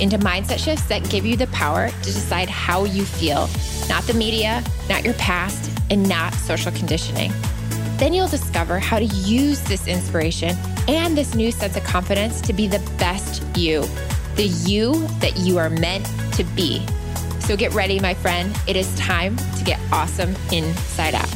into mindset shifts that give you the power to decide how you feel, not the media, not your past, and not social conditioning. Then you'll discover how to use this inspiration and this new sense of confidence to be the best you, the you that you are meant to be. So get ready, my friend. It is time to get awesome inside out.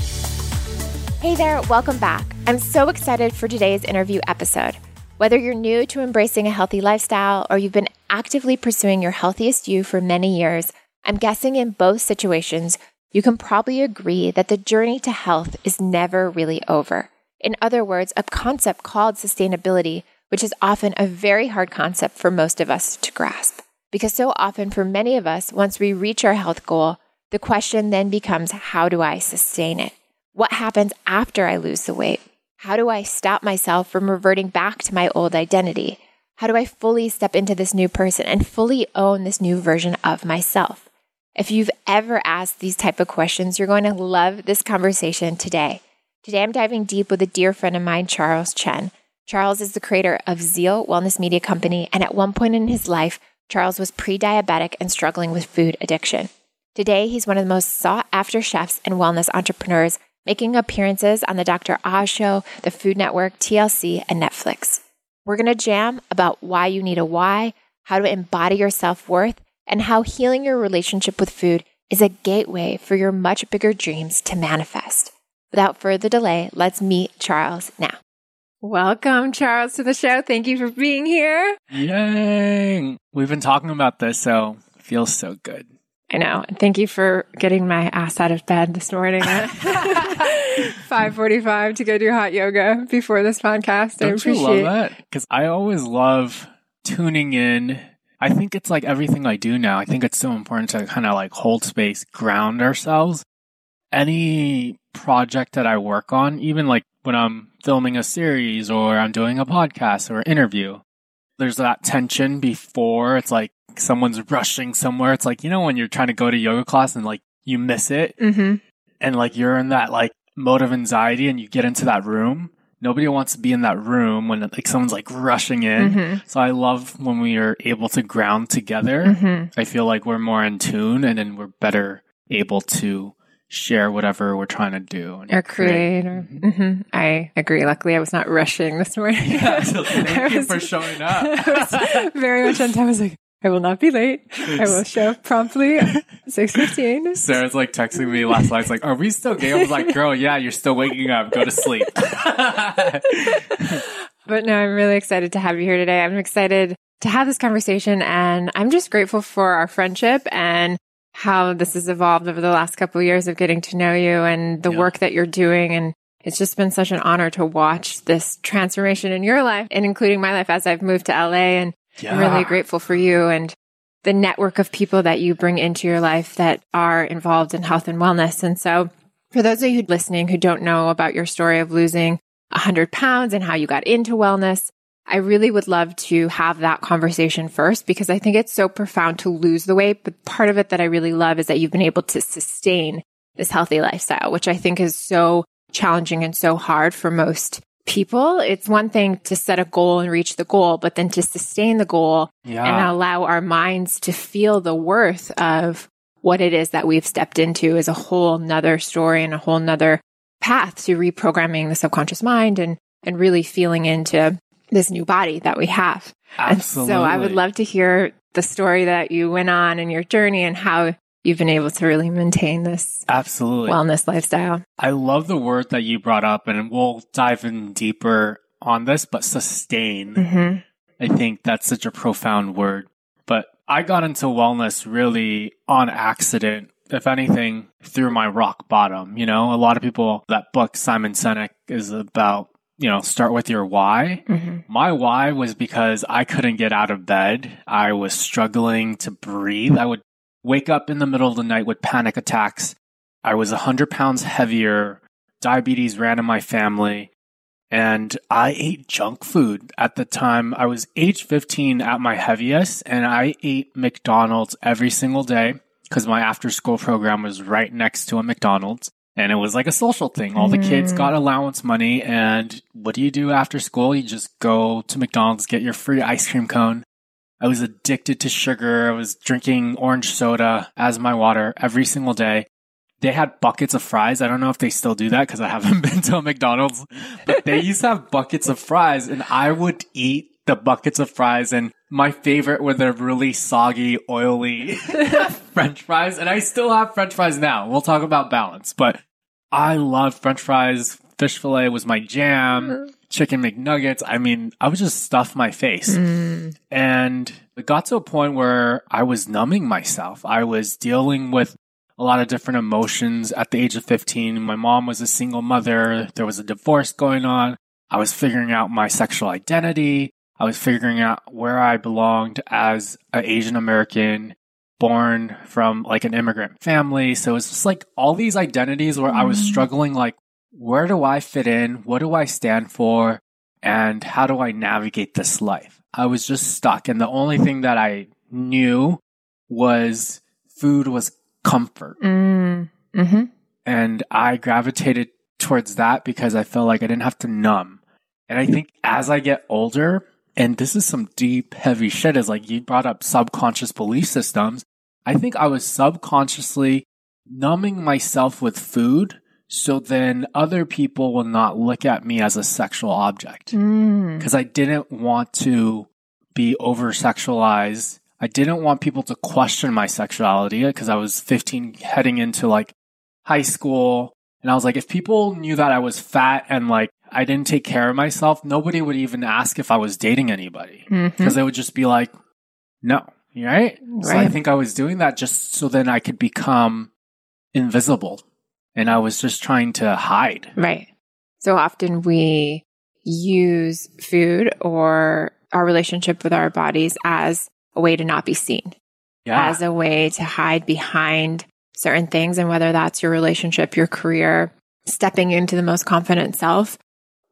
Hey there, welcome back. I'm so excited for today's interview episode. Whether you're new to embracing a healthy lifestyle or you've been actively pursuing your healthiest you for many years, I'm guessing in both situations, you can probably agree that the journey to health is never really over. In other words, a concept called sustainability, which is often a very hard concept for most of us to grasp. Because so often for many of us, once we reach our health goal, the question then becomes, how do I sustain it? What happens after I lose the weight? How do I stop myself from reverting back to my old identity? How do I fully step into this new person and fully own this new version of myself? If you've ever asked these type of questions, you're going to love this conversation today. Today, I'm diving deep with a dear friend of mine, Charles Chen. Charles is the creator of Zeal Wellness Media Company, and at one point in his life, Charles was pre-diabetic and struggling with food addiction. Today, he's one of the most sought-after chefs and wellness entrepreneurs, making appearances on The Dr. Oz Show, The Food Network, TLC, and Netflix. We're going to jam about why you need a why, how to embody your self-worth, and how healing your relationship with food is a gateway for your much bigger dreams to manifest. Without further delay, let's meet Charles now. Welcome, Charles, to the show. Thank you for being here. Yay! We've been talking about this, so it feels so good. I know. And thank you for getting my ass out of bed this morning at 5:45 to go do hot yoga before this podcast. Don't you love that? Because I always love tuning in. I think it's like everything I do now. I think it's so important to kind of like hold space, ground ourselves. Any project that I work on, even like when I'm filming a series or I'm doing a podcast or an interview, there's that tension before. It's like someone's rushing somewhere. It's like, you know, when you're trying to go to yoga class and like you miss it and like you're in that like mode of anxiety and you get into that room. Nobody wants to be in that room when like someone's like rushing in. So I love when we are able to ground together. I feel like we're more in tune and then we're better able to share whatever we're trying to do. And or create. I agree. Luckily, I was not rushing this morning. So thank you for showing up. I was very much on time. I was like, I will not be late. I will show up promptly at 6:15. Sarah's like texting me last night. It's like, are we still game? I was like, girl, yeah, you're still waking up. Go to sleep. But no, I'm really excited to have you here today. I'm excited to have this conversation. And I'm just grateful for our friendship and how this has evolved over the last couple of years of getting to know you and the work that you're doing. And it's just been such an honor to watch this transformation in your life and including my life as I've moved to LA. And I'm really grateful for you and the network of people that you bring into your life that are involved in health and wellness. And so for those of you listening who don't know about your story of losing 100 pounds and how you got into wellness, I really would love to have that conversation first, because I think it's so profound to lose the weight. But part of it that I really love is that you've been able to sustain this healthy lifestyle, which I think is so challenging and so hard for most people. It's one thing to set a goal and reach the goal, but then to sustain the goal and allow our minds to feel the worth of what it is that we've stepped into is a whole nother story and a whole nother path to reprogramming the subconscious mind and really feeling into this new body that we have. Absolutely. And so I would love to hear the story that you went on in your journey and how you've been able to really maintain this wellness lifestyle. I love the word that you brought up, and we'll dive in deeper on this, but sustain. I think that's such a profound word. But I got into wellness really on accident, if anything, through my rock bottom. You know, a lot of people, that book, Simon Sinek, is about you know, start with your why. Mm-hmm. My why was because I couldn't get out of bed. I was struggling to breathe. I would wake up in the middle of the night with panic attacks. I was 100 pounds heavier. Diabetes ran in my family. And I ate junk food at the time. I was age 15 at my heaviest, and I ate McDonald's every single day because my after-school program was right next to a McDonald's. And it was like a social thing. All the kids got allowance money, and what do you do after school? You just go to McDonald's, get your free ice cream cone. I was addicted to sugar. I was drinking orange soda as my water every single day. They had buckets of fries. I don't know if they still do that because I haven't been to a McDonald's, but they used to have buckets of fries, and I would eat the buckets of fries. And my favorite were the really soggy, oily French fries. And I still have French fries now. We'll talk about balance, but I love French fries. Fish fillet was my jam. Chicken McNuggets. I mean, I would just stuff my face. And it got to a point where I was numbing myself. I was dealing with a lot of different emotions at the age of 15. My mom was a single mother. There was a divorce going on. I was figuring out my sexual identity. I was figuring out where I belonged as an Asian American born from like an immigrant family. So it's just like all these identities where I was struggling, like, where do I fit in? What do I stand for? And how do I navigate this life? I was just stuck. And the only thing that I knew was food was comfort. And I gravitated towards that because I felt like I didn't have to numb. And I think as I get older, and this is some deep, heavy shit, is like you brought up subconscious belief systems. I think I was subconsciously numbing myself with food so then other people will not look at me as a sexual object. Because I didn't want to be over-sexualized. I didn't want people to question my sexuality because I was 15 heading into like high school. And I was like, if people knew that I was fat and like I didn't take care of myself, nobody would even ask if I was dating anybody because they would just be like, no, right? So I think I was doing that just so then I could become invisible. And I was just trying to hide. Right. So often we use food or our relationship with our bodies as a way to not be seen, as a way to hide behind certain things. And whether that's your relationship, your career, stepping into the most confident self,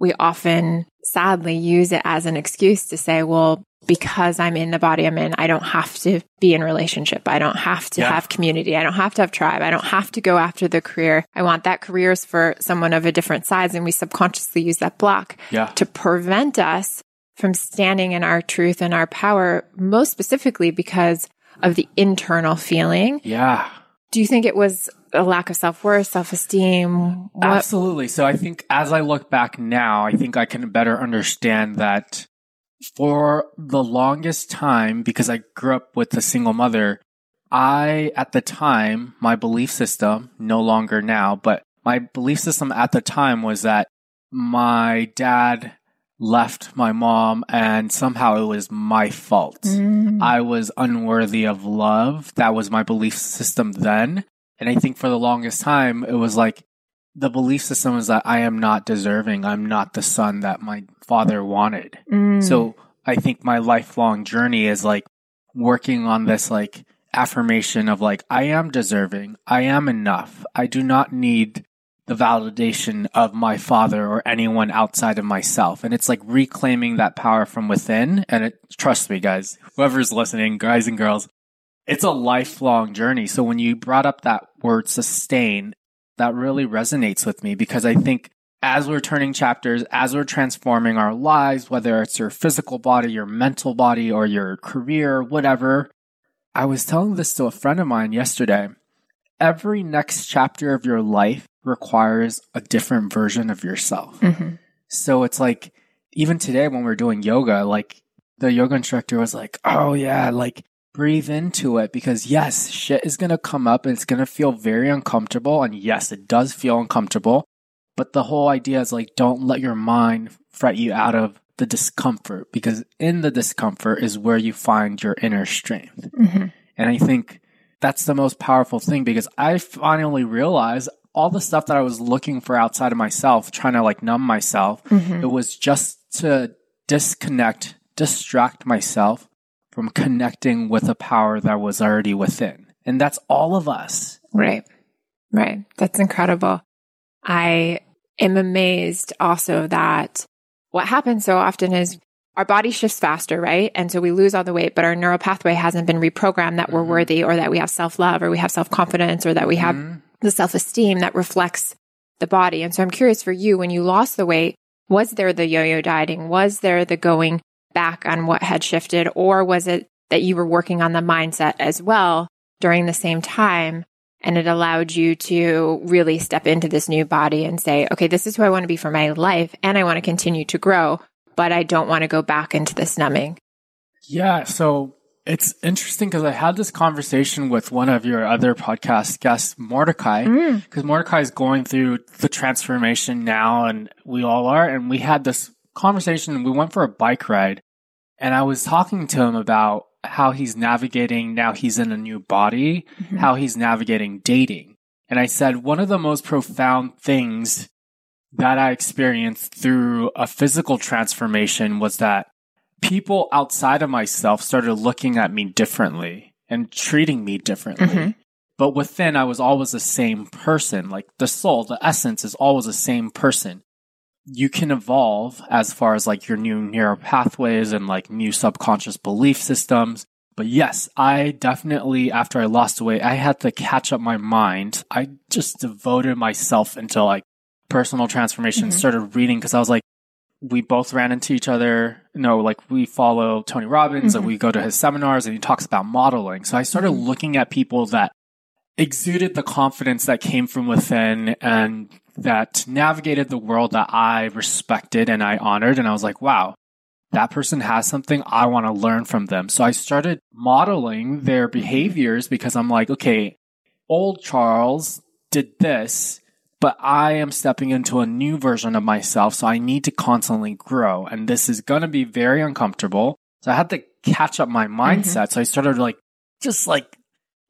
we often sadly use it as an excuse to say, well, because I'm in the body I'm in, I don't have to be in relationship. I don't have to have community. I don't have to have tribe. I don't have to go after the career. I want that career is for someone of a different size. And we subconsciously use that block to prevent us from standing in our truth and our power, most specifically because of the internal feeling. Do you think it was a lack of self-worth, self-esteem? Absolutely. So I think as I look back now, I think I can better understand that for the longest time, because I grew up with a single mother, at the time, my belief system, no longer now, but my belief system at the time was that my dad left my mom and somehow it was my fault. I was unworthy of love. That was my belief system then. And I think for the longest time, it was like the belief system is that I am not deserving. I'm not the son that my father wanted. So I think my lifelong journey is like working on this like affirmation of like, I am deserving. I am enough. I do not need the validation of my father or anyone outside of myself. And it's like reclaiming that power from within. And trust me, guys, whoever's listening, guys and girls, it's a lifelong journey. So when you brought up that word sustain, that really resonates with me because I think as we're turning chapters, as we're transforming our lives, whether it's your physical body, your mental body, or your career, whatever. I was telling this to a friend of mine yesterday. Every next chapter of your life requires a different version of yourself. So it's like, even today when we're doing yoga, like the yoga instructor was like, oh yeah, like breathe into it because yes, shit is going to come up and it's going to feel very uncomfortable. And yes, it does feel uncomfortable. But the whole idea is like, don't let your mind fret you out of the discomfort because in the discomfort is where you find your inner strength. And I think that's the most powerful thing because I finally realized all the stuff that I was looking for outside of myself, trying to like numb myself, it was just to disconnect, distract myself from connecting with a power that was already within. And that's all of us. Right. Right. That's incredible. I am amazed also that what happens so often is our body shifts faster, right? And so we lose all the weight, but our neural pathway hasn't been reprogrammed that we're worthy, or that we have self-love, or we have self-confidence, or that we have the self-esteem that reflects the body. And so I'm curious for you, when you lost the weight, was there the yo-yo dieting? Was there the going back on what had shifted? Or was it that you were working on the mindset as well during the same time, and it allowed you to really step into this new body and say, okay, this is who I want to be for my life, and I want to continue to grow, but I don't want to go back into this numbing? Yeah. So it's interesting because I had this conversation with one of your other podcast guests, Mordecai, because Mordecai is going through the transformation now, and we all are. And we had this conversation, and we went for a bike ride, and I was talking to him about how he's navigating, now he's in a new body, how he's navigating dating. And I said, one of the most profound things that I experienced through a physical transformation was that people outside of myself started looking at me differently and treating me differently. But within, I was always the same person. Like the soul, the essence is always the same person. You can evolve as far as like your new neural pathways and like new subconscious belief systems. But yes, I definitely, after I lost weight, I had to catch up my mind. I just devoted myself into like personal transformation, started reading, because I was like, we both ran into each other. No, like we follow Tony Robbins and we go to his seminars and he talks about modeling. So I started looking at people that exuded the confidence that came from within and that navigated the world that I respected and I honored. And I was like, wow, that person has something. I want to learn from them. So I started modeling their behaviors, because I'm like, okay, old Charles did this, but I am stepping into a new version of myself. So I need to constantly grow. And this is going to be very uncomfortable. So I had to catch up my mindset. So I started like, just like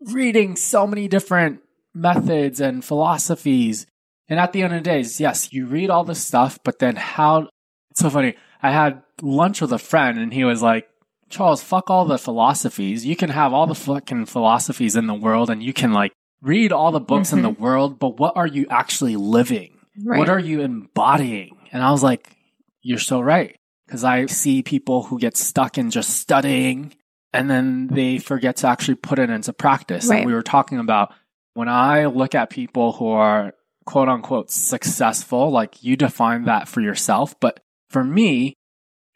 reading so many different methods and philosophies. And at the end of the day, yes, you read all this stuff, but then how... It's so funny. I had lunch with a friend and he was like, Charles, fuck all the philosophies. You can have all the fucking philosophies in the world and you can like read all the books in the world, but what are you actually living? Right. What are you embodying? And I was like, you're so right. Because I see people who get stuck in just studying and then they forget to actually put it into practice. Right. And we were talking about when I look at people who are quote unquote successful, like you define that for yourself. But for me,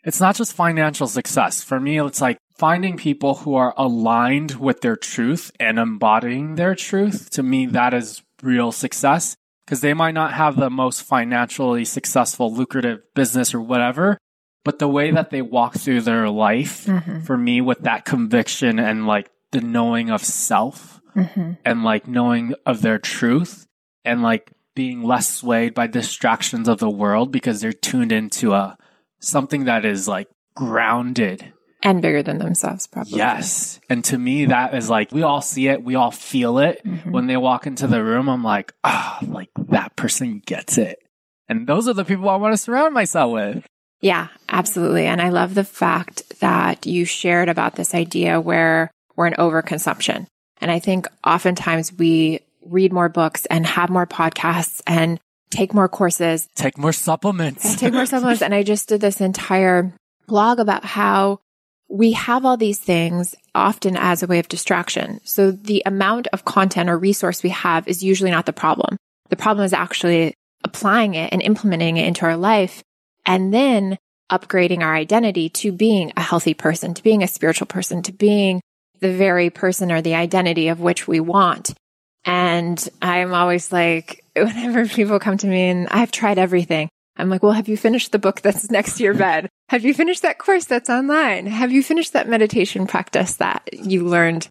it's not just financial success. For me, it's like finding people who are aligned with their truth and embodying their truth. To me, that is real success, because they might not have the most financially successful, lucrative business or whatever, but the way that they walk through their life, for me, with that conviction and like the knowing of self and like knowing of their truth and like being less swayed by distractions of the world, because they're tuned into a something that is like grounded and bigger than themselves, probably. Yes. And to me, that is like, we all see it. We all feel it. When they walk into the room, I'm like, ah, oh, like that person gets it. And those are the people I want to surround myself with. Yeah, absolutely. And I love the fact that you shared about this idea where we're in overconsumption. And I think oftentimes we read more books and have more podcasts and take more courses. Take more supplements. And take more supplements. And I just did this entire blog about how we have all these things often as a way of distraction. So the amount of content or resource we have is usually not the problem. The problem is actually applying it and implementing it into our life, and then upgrading our identity to being a healthy person, to being a spiritual person, to being the very person or the identity of which we want. And I'm always like, whenever people come to me and I've tried everything, I'm like, well, have you finished the book that's next to your bed? Have you finished that course that's online? Have you finished that meditation practice that you learned?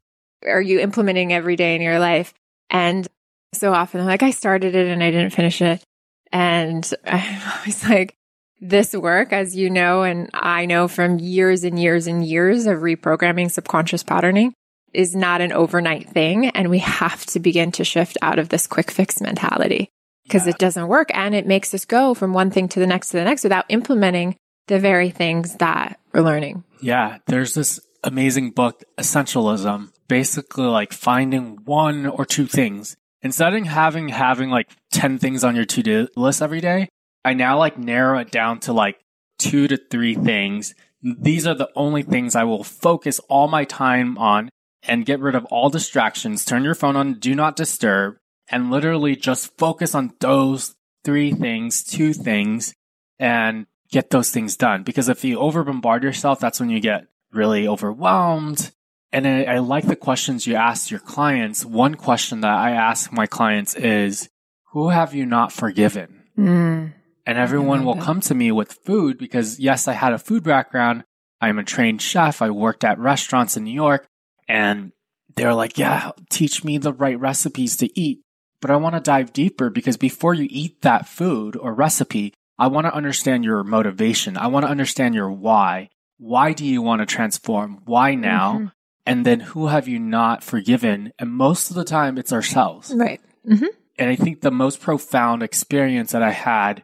Are you implementing every day in your life? And so often I'm like, I started it and I didn't finish it. And I'm always like, this work, as you know, and I know from years and years and years of reprogramming subconscious patterning, is not an overnight thing. And we have to begin to shift out of this quick fix mentality because it doesn't work. And it makes us go from one thing to the next without implementing the very things that we're learning. Yeah. There's this amazing book, Essentialism, basically like finding one or two things. Instead of having like 10 things on your to-do list every day, I now like narrow it down to like 2 to 3 things. These are the only things I will focus all my time on and get rid of all distractions. Turn your phone on, do not disturb, and literally just focus on those 3 things, 2 things, and get those things done. Because if you over-bombard yourself, that's when you get really overwhelmed. And I like the questions you ask your clients. One question that I ask my clients is, who have you not forgiven? Mm. And everyone will come to me with food because, yes, I had a food background. I'm a trained chef. I worked at restaurants in New York. And they're like, yeah, teach me the right recipes to eat. But I want to dive deeper because before you eat that food or recipe, I want to understand your motivation. I want to understand your why. Why do you want to transform? Why now? Mm-hmm. And then who have you not forgiven? And most of the time, it's ourselves. Right. Mm-hmm. And I think the most profound experience that I had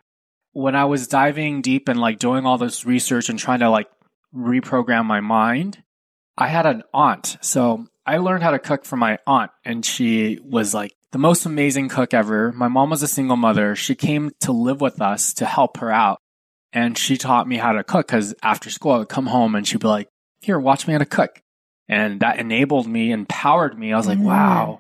when I was diving deep and like doing all this research and trying to like reprogram my mind, I had an aunt. So I learned how to cook from my aunt, and she was like the most amazing cook ever. My mom was a single mother. She came to live with us to help her out. And she taught me how to cook because after school, I would come home and she'd be like, here, watch me how to cook. And that enabled me, empowered me. I was like, wow,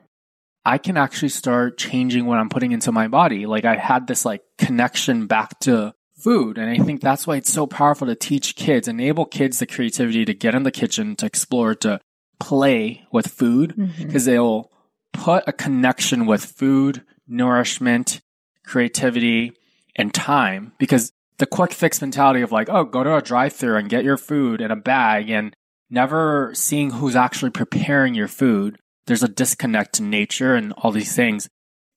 I can actually start changing what I'm putting into my body. Like I had this like connection back to food. And I think that's why it's so powerful to teach kids, enable kids the creativity to get in the kitchen, to explore, to play with food, because they'll put a connection with food, nourishment, creativity, and time. Because the quick fix mentality of like, oh, go to a drive-thru and get your food in a bag and never seeing who's actually preparing your food. There's a disconnect to nature and all these things.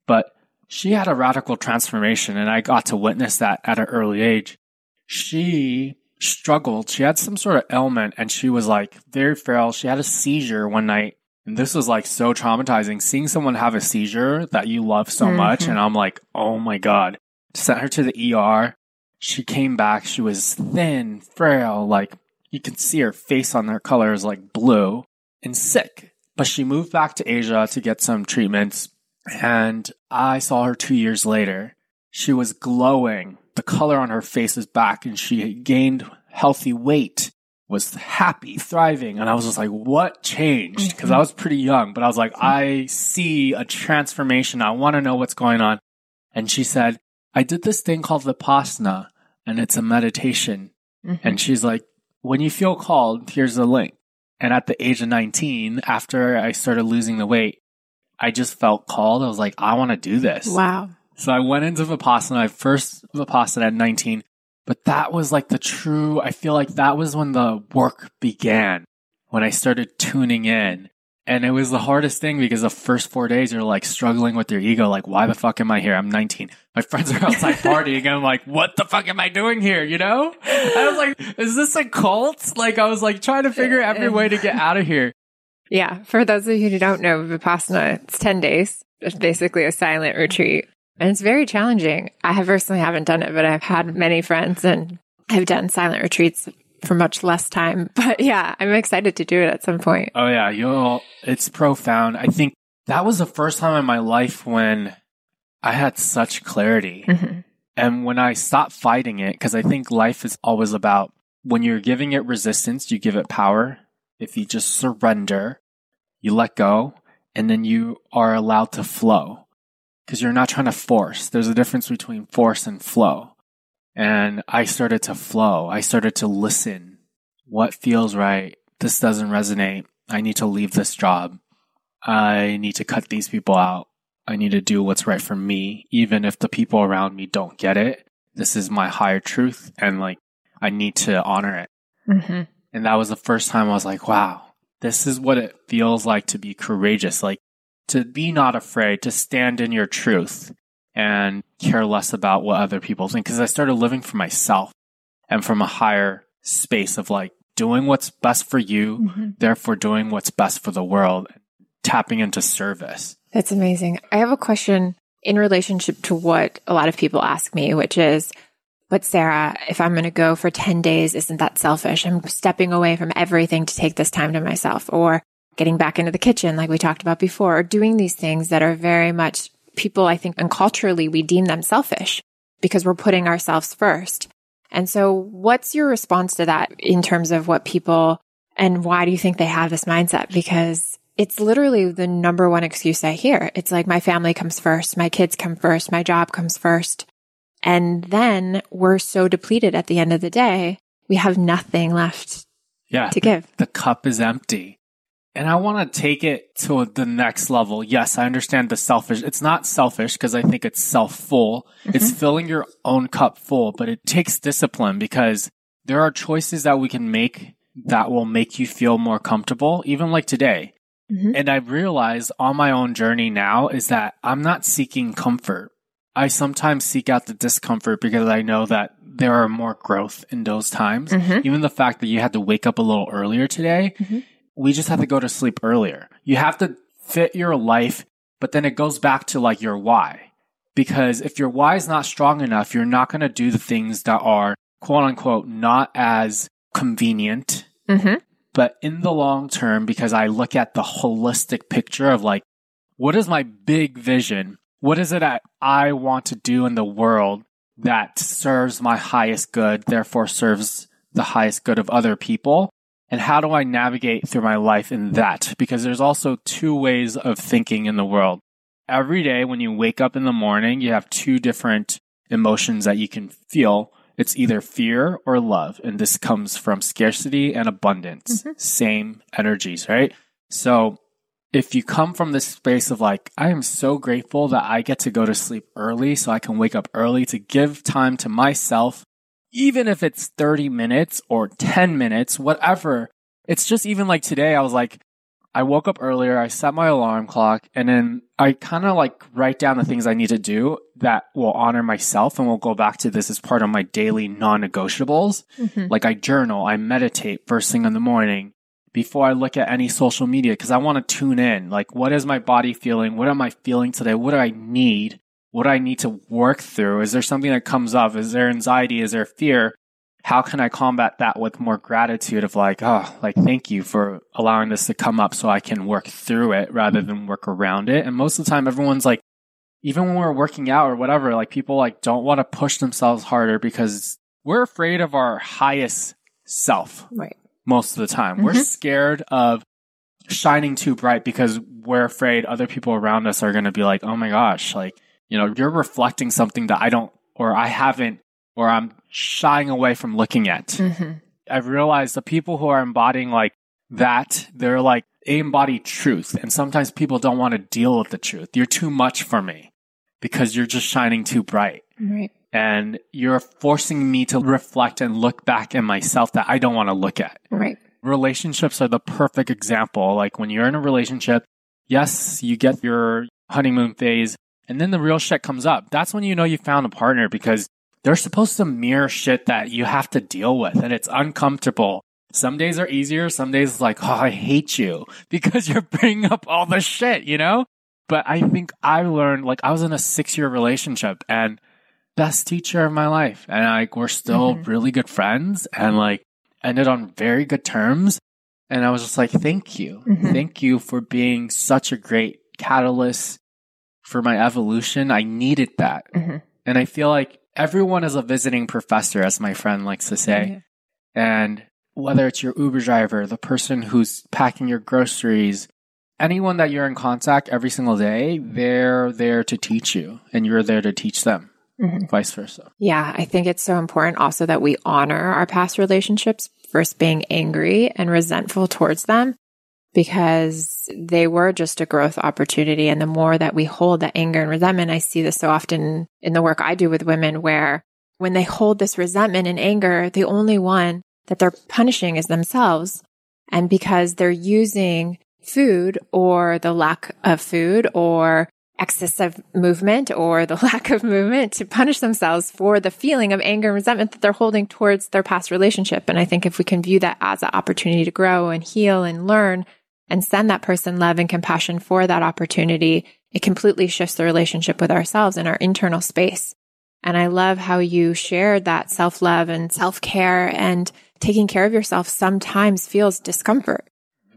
But she had a radical transformation, and I got to witness that at an early age. She struggled. She had some sort of ailment, and she was like very frail. She had a seizure one night, and this was like so traumatizing. Seeing someone have a seizure that you love so much, and I'm like, oh my God. Sent her to the ER. She came back. She was thin, frail, like you could see her face on her color is like blue and sick. But she moved back to Asia to get some treatments, and I saw her 2 years later. She was glowing. The color on her face is back, and she had gained healthy weight, was happy, thriving. And I was just like, what changed? Because I was pretty young, but I was like, I see a transformation. I want to know what's going on. And she said, I did this thing called Vipassana, and it's a meditation. And she's like, when you feel called, here's the link. And at the age of 19, after I started losing the weight, I just felt called. I was like, I want to do this. Wow. So I went into Vipassana. I first Vipassana at 19. But that was like the true, I feel like that was when the work began, when I started tuning in. And it was the hardest thing because the first 4 days you're like struggling with your ego. Like, why the fuck am I here? I'm 19. My friends are outside partying. And I'm like, what the fuck am I doing here? You know? I was like, is this a cult? Like, I was like trying to figure out every way to get out of here. Yeah. For those of you who don't know, Vipassana, it's 10 days. It's basically a silent retreat. And it's very challenging. I personally haven't done it, but I've had many friends and I've done silent retreats for much less time. But yeah, I'm excited to do it at some point. Oh yeah, it's profound. I think that was the first time in my life when I had such clarity. And when I stopped fighting it, because I think life is always about when you're giving it resistance, you give it power. If you just surrender, you let go, and then you are allowed to flow because you're not trying to force. There's a difference between force and flow. And I started to flow. I started to listen. What feels right? This doesn't resonate. I need to leave this job. I need to cut these people out. I need to do what's right for me, even if the people around me don't get it. This is my higher truth, and like I need to honor it. And that was the first time I was like, wow, this is what it feels like to be courageous, like to be not afraid, to stand in your truth and care less about what other people think. Because I started living for myself and from a higher space of like, doing what's best for you, mm-hmm. therefore doing what's best for the world, tapping into service. That's amazing. I have a question in relationship to what a lot of people ask me, which is, but Sarah, if I'm going to go for 10 days, isn't that selfish? I'm stepping away from everything to take this time to myself, or getting back into the kitchen like we talked about before, or doing these things that are very much people, I think, and culturally, we deem them selfish because we're putting ourselves first. And so what's your response to that in terms of what people, and why do you think they have this mindset? Because it's literally the number one excuse I hear. It's like, my family comes first, my kids come first, my job comes first. And then we're so depleted at the end of the day, we have nothing left to give. The cup is empty. And I want to take it to the next level. Yes, I understand the selfish. It's not selfish because I think it's self-full. Mm-hmm. It's filling your own cup full, but it takes discipline because there are choices that we can make that will make you feel more comfortable, even like today. Mm-hmm. And I've realized on my own journey now is that I'm not seeking comfort. I sometimes seek out the discomfort because I know that there are more growth in those times. Mm-hmm. Even the fact that you had to wake up a little earlier today, mm-hmm. we just have to go to sleep earlier. You have to fit your life, but then it goes back to like your why. Because if your why is not strong enough, you're not going to do the things that are quote unquote not as convenient. Mm-hmm. But in the long term, because I look at the holistic picture of like, what is my big vision? What is it that I want to do in the world that serves my highest good, therefore serves the highest good of other people? And how do I navigate through my life in that? Because there's also two ways of thinking in the world. Every day when you wake up in the morning, you have two different emotions that you can feel. It's either fear or love. And this comes from scarcity and abundance. Mm-hmm. Same energies, right? So if you come from this space of like, I am so grateful that I get to go to sleep early so I can wake up early to give time to myself, even if it's 30 minutes or 10 minutes, whatever. It's just even like today, I was like, I woke up earlier, I set my alarm clock, and then I kind of like write down the things I need to do that will honor myself and will go back to this as part of my daily non-negotiables. Mm-hmm. Like I journal, I meditate first thing in the morning before I look at any social media because I want to tune in. Like, what is my body feeling? What am I feeling today? What do I need? What do I need to work through? Is there something that comes up? Is there anxiety? Is there fear? How can I combat that with more gratitude of like, oh, like, thank you for allowing this to come up so I can work through it rather than work around it. And most of the time, everyone's like, even when we're working out or whatever, like people like don't want to push themselves harder because we're afraid of our highest self. Right. Most of the time, mm-hmm. we're scared of shining too bright because we're afraid other people around us are going to be like, oh my gosh, like, you know, you're reflecting something that I don't, or I haven't, or I'm shying away from looking at. Mm-hmm. I've realized the people who are embodying like that, they're like, they embody truth. And sometimes people don't want to deal with the truth. You're too much for me because you're just shining too bright. Right. And you're forcing me to reflect and look back at myself that I don't want to look at. Right. Relationships are the perfect example. Like when you're in a relationship, yes, you get your honeymoon phase and then the real shit comes up. That's when you know you found a partner because they're supposed to mirror shit that you have to deal with, and it's uncomfortable. Some days are easier. Some days it's like, oh, I hate you because you're bringing up all the shit, you know? But I think I learned, like, I was in a 6-year relationship and best teacher of my life. And like, we're still mm-hmm. really good friends and like ended on very good terms. And I was just like, thank you. Mm-hmm. Thank you for being such a great catalyst for my evolution. I needed that. Mm-hmm. And I feel like everyone is a visiting professor, as my friend likes to say. Yeah. And whether it's your Uber driver, the person who's packing your groceries, anyone that you're in contact every single day, they're there to teach you and you're there to teach them, mm-hmm. vice versa. Yeah, I think it's so important also that we honor our past relationships versus being angry and resentful towards them, because they were just a growth opportunity. And the more that we hold that anger and resentment, I see this so often in the work I do with women, where when they hold this resentment and anger, the only one that they're punishing is themselves. And because they're using food or the lack of food or excessive movement or the lack of movement to punish themselves for the feeling of anger and resentment that they're holding towards their past relationship. And I think if we can view that as an opportunity to grow and heal and learn and send that person love and compassion for that opportunity, it completely shifts the relationship with ourselves and our internal space. And I love how you shared that self-love and self-care, and taking care of yourself sometimes feels discomfort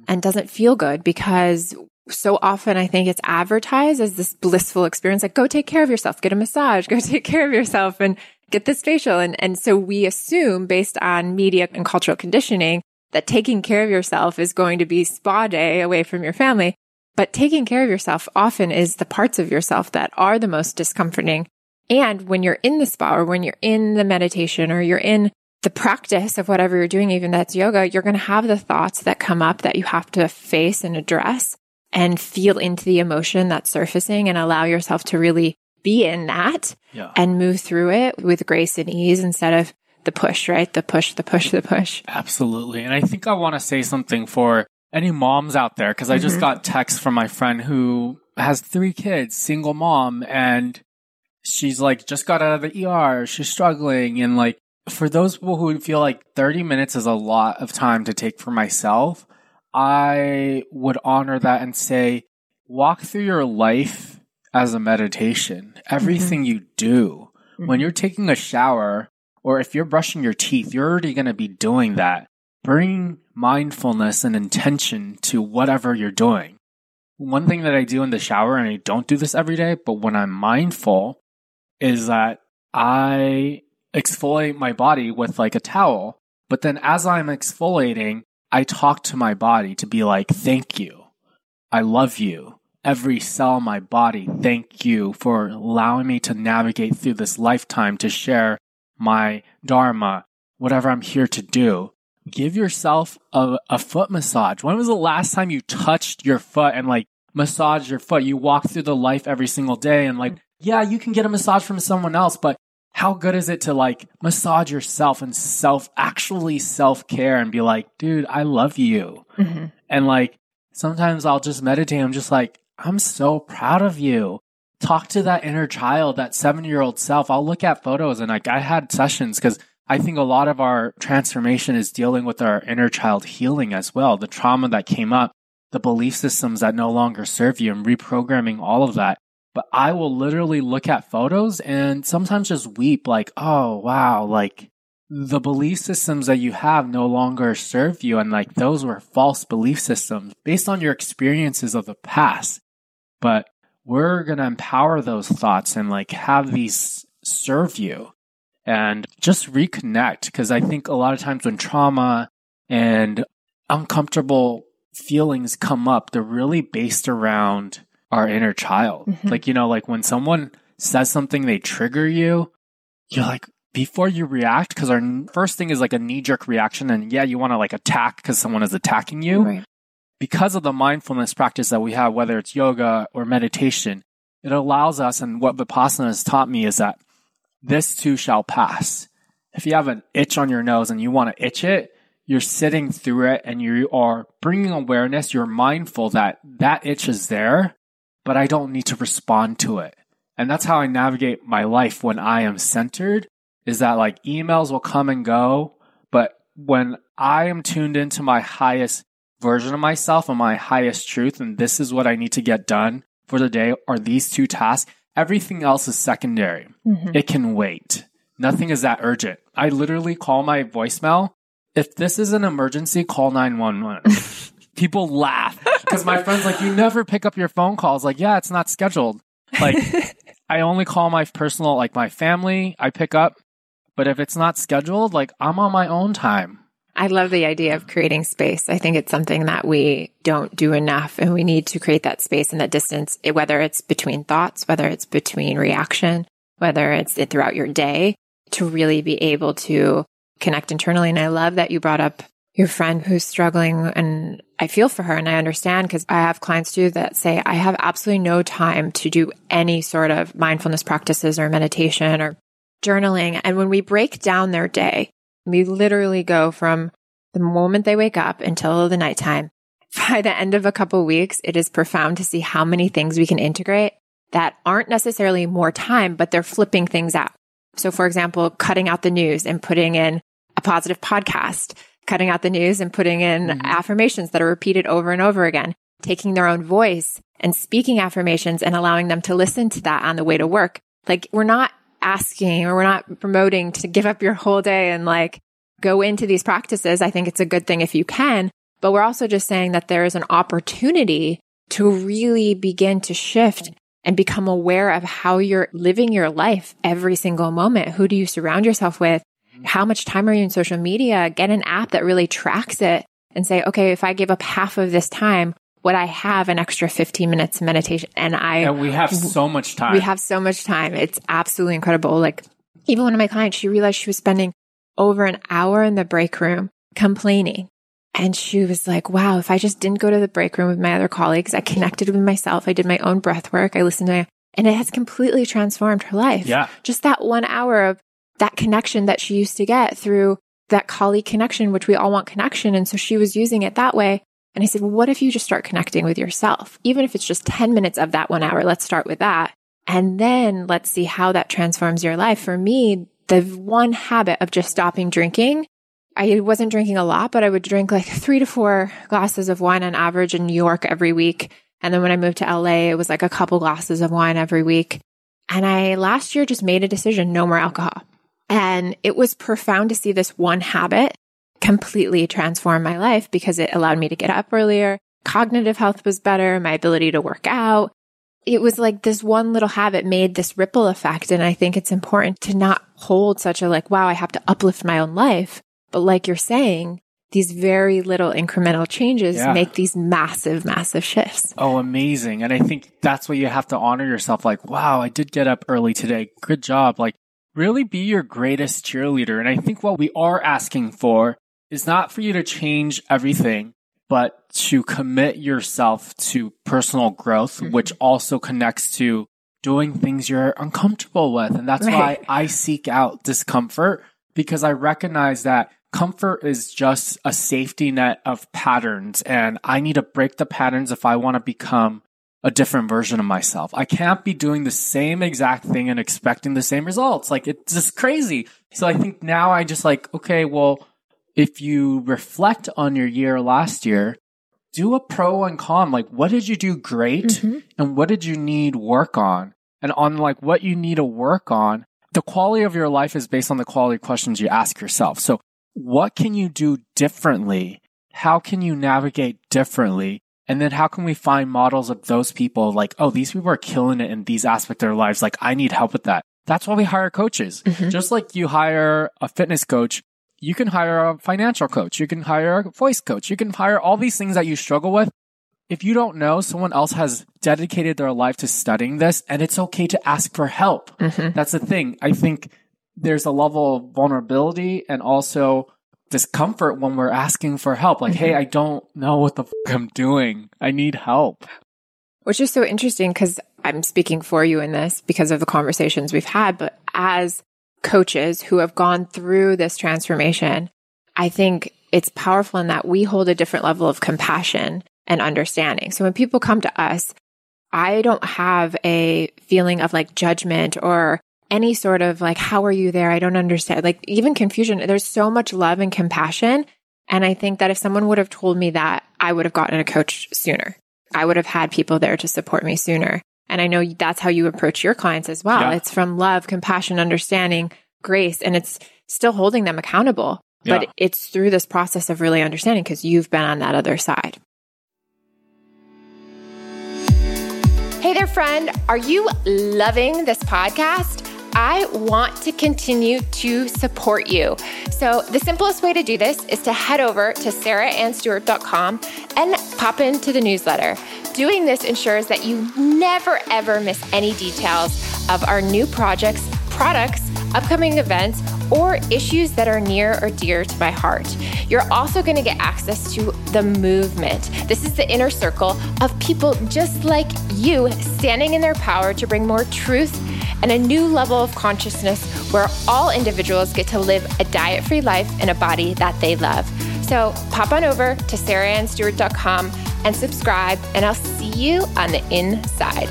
and doesn't feel good, because so often I think it's advertised as this blissful experience, like, go take care of yourself, get a massage, go take care of yourself and get this facial. And so we assume, based on media and cultural conditioning, that taking care of yourself is going to be spa day away from your family. But taking care of yourself often is the parts of yourself that are the most discomforting. And when you're in the spa, or when you're in the meditation, or you're in the practice of whatever you're doing, even that's yoga, you're going to have the thoughts that come up that you have to face and address, and feel into the emotion that's surfacing and allow yourself to really be in that and move through it with grace and ease, instead of the push, right? The push. Absolutely. And I think I want to say something for any moms out there, because I just got text from my friend who has 3 kids, single mom, and she's like, just got out of the ER, she's struggling. And like, for those people who feel like 30 minutes is a lot of time to take for myself, I would honor that and say, walk through your life as a meditation. Everything you do, when you're taking a shower, or if you're brushing your teeth, you're already going to be doing that. Bring mindfulness and intention to whatever you're doing. One thing that I do in the shower, and I don't do this every day, but when I'm mindful, is that I exfoliate my body with like a towel. But then as I'm exfoliating, I talk to my body to be like, thank you. I love you. Every cell in my body, thank you for allowing me to navigate through this lifetime to share my dharma, whatever I'm here to do. Give yourself a foot massage. When was the last time you touched your foot and like massaged your foot? You walk through the life every single day and like, yeah, you can get a massage from someone else, but how good is it to like massage yourself and self-care and be like, dude, I love you. And like, sometimes I'll just meditate. I'm just like, I'm so proud of you. Talk to that inner child, that 7-year-old self. I'll look at photos, and like, I had sessions, because I think a lot of our transformation is dealing with our inner child healing as well. The trauma that came up, the belief systems that no longer serve you, and reprogramming all of that. But I will literally look at photos and sometimes just weep, like, oh, wow, like the belief systems that you have no longer serve you. And like, those were false belief systems based on your experiences of the past. But we're going to empower those thoughts and like have these serve you, and just reconnect. Because I think a lot of times when trauma and uncomfortable feelings come up, they're really based around our inner child. Like, you know, like when someone says something, they trigger you, you're like, before you react, because our first thing is like a knee-jerk reaction. And yeah, you want to like attack because someone is attacking you. Because of the mindfulness practice that we have, whether it's yoga or meditation, it allows us, and what Vipassana has taught me is that this too shall pass. If you have an itch on your nose and you want to itch it, you're sitting through it and you are bringing awareness. You're mindful that that itch is there, but I don't need to respond to it. And that's how I navigate my life when I am centered, is that like emails will come and go, but when I am tuned into my highest version of myself and my highest truth, and this is what I need to get done for the day, are these 2 tasks, everything else is secondary. It can wait. Nothing is that urgent. I literally call my voicemail. If this is an emergency, call 911. People laugh because my friend's like, you never pick up your phone calls. Like, yeah, it's not scheduled. Like, I only call my personal, like my family, I pick up. But if it's not scheduled, like I'm on my own time. I love the idea of creating space. I think it's something that we don't do enough, and we need to create that space and that distance, whether it's between thoughts, whether it's between reaction, whether it's throughout your day, to really be able to connect internally. And I love that you brought up your friend who's struggling, and I feel for her, and I understand, because I have clients too that say, I have absolutely no time to do any sort of mindfulness practices or meditation or journaling. And when we break down their day, we literally go from the moment they wake up until the nighttime. By the end of a couple of weeks, it is profound to see how many things we can integrate that aren't necessarily more time, but they're flipping things out. So for example, cutting out the news and putting in a positive podcast, cutting out the news and putting in affirmations that are repeated over and over again, taking their own voice and speaking affirmations and allowing them to listen to that on the way to work. Like, we're not asking or we're not promoting to give up your whole day and like go into these practices. I think it's a good thing if you can, but we're also just saying that there is an opportunity to really begin to shift and become aware of how you're living your life every single moment. Who do you surround yourself with? How much time are you in social media? Get an app that really tracks it and say, okay, if I give up half of this time, would I have an extra 15 minutes of meditation? And we have so much time. We have so much time. It's absolutely incredible. Like, even one of my clients, she realized she was spending over an hour in the break room complaining. And she was like, wow, if I just didn't go to the break room with my other colleagues, I connected with myself. I did my own breath work. I listened to my, and it has completely transformed her life. Yeah. Just that 1 hour of that connection that she used to get through that colleague connection, which we all want connection. And so she was using it that way. And I said, well, what if you just start connecting with yourself? Even if it's just 10 minutes of that 1 hour, let's start with that. And then let's see how that transforms your life. For me, the one habit of just stopping drinking, I wasn't drinking a lot, but I would drink like 3 to 4 glasses of wine on average in New York every week. And then when I moved to LA, it was like a couple glasses of wine every week. And I last year just made a decision, no more alcohol. And it was profound to see this one habit completely transform my life because it allowed me to get up earlier. Cognitive health was better. My ability to work out. It was like this one little habit made this ripple effect. And I think it's important to not hold such a like, wow, I have to uplift my own life. But like you're saying, these very little incremental changes make these massive, massive shifts. Oh, amazing. And I think that's what you have to honor yourself. Like, wow, I did get up early today. Good job. Like, really be your greatest cheerleader. And I think what we are asking for is not for you to change everything, but to commit yourself to personal growth, which also connects to doing things you're uncomfortable with. And that's why I seek out discomfort, because I recognize that comfort is just a safety net of patterns, and I need to break the patterns if I want to become a different version of myself. I can't be doing the same exact thing and expecting the same results. Like, it's just crazy. So I think now I just like, okay, well, if you reflect on your year last year, do a pro and con. Like, what did you do great? And what did you need work on? And on like what you need to work on, the quality of your life is based on the quality of questions you ask yourself. So what can you do differently? How can you navigate differently? And then how can we find models of those people like, oh, these people are killing it in these aspects of their lives. Like, I need help with that. That's why we hire coaches. Just like you hire a fitness coach, you can hire a financial coach. You can hire a voice coach. You can hire all these things that you struggle with. If you don't know, someone else has dedicated their life to studying this, and it's okay to ask for help. That's the thing. I think there's a level of vulnerability and also discomfort when we're asking for help. Like, hey, I don't know what the I'm doing. I need help. Which is so interesting because I'm speaking for you in this because of the conversations we've had. But as coaches who have gone through this transformation, I think it's powerful in that we hold a different level of compassion and understanding. So when people come to us, I don't have a feeling of like judgment or any sort of like, how are you there? I don't understand. Like, even confusion. There's so much love and compassion. And I think that if someone would have told me that, I would have gotten a coach sooner. I would have had people there to support me sooner. And I know that's how you approach your clients as well. Yeah. It's from love, compassion, understanding, grace, and it's still holding them accountable. Yeah. But it's through this process of really understanding because you've been on that other side. Hey there, friend. Are you loving this podcast? I want to continue to support you. So the simplest way to do this is to head over to sarahannstewart.com and pop into the newsletter. Doing this ensures that you never, ever miss any details of our new projects, products, upcoming events, or issues that are near or dear to my heart. You're also going to get access to the movement. This is the inner circle of people just like you standing in their power to bring more truth and a new level of consciousness where all individuals get to live a diet-free life in a body that they love. So pop on over to sarahannstewart.com and subscribe, and I'll see you on the inside.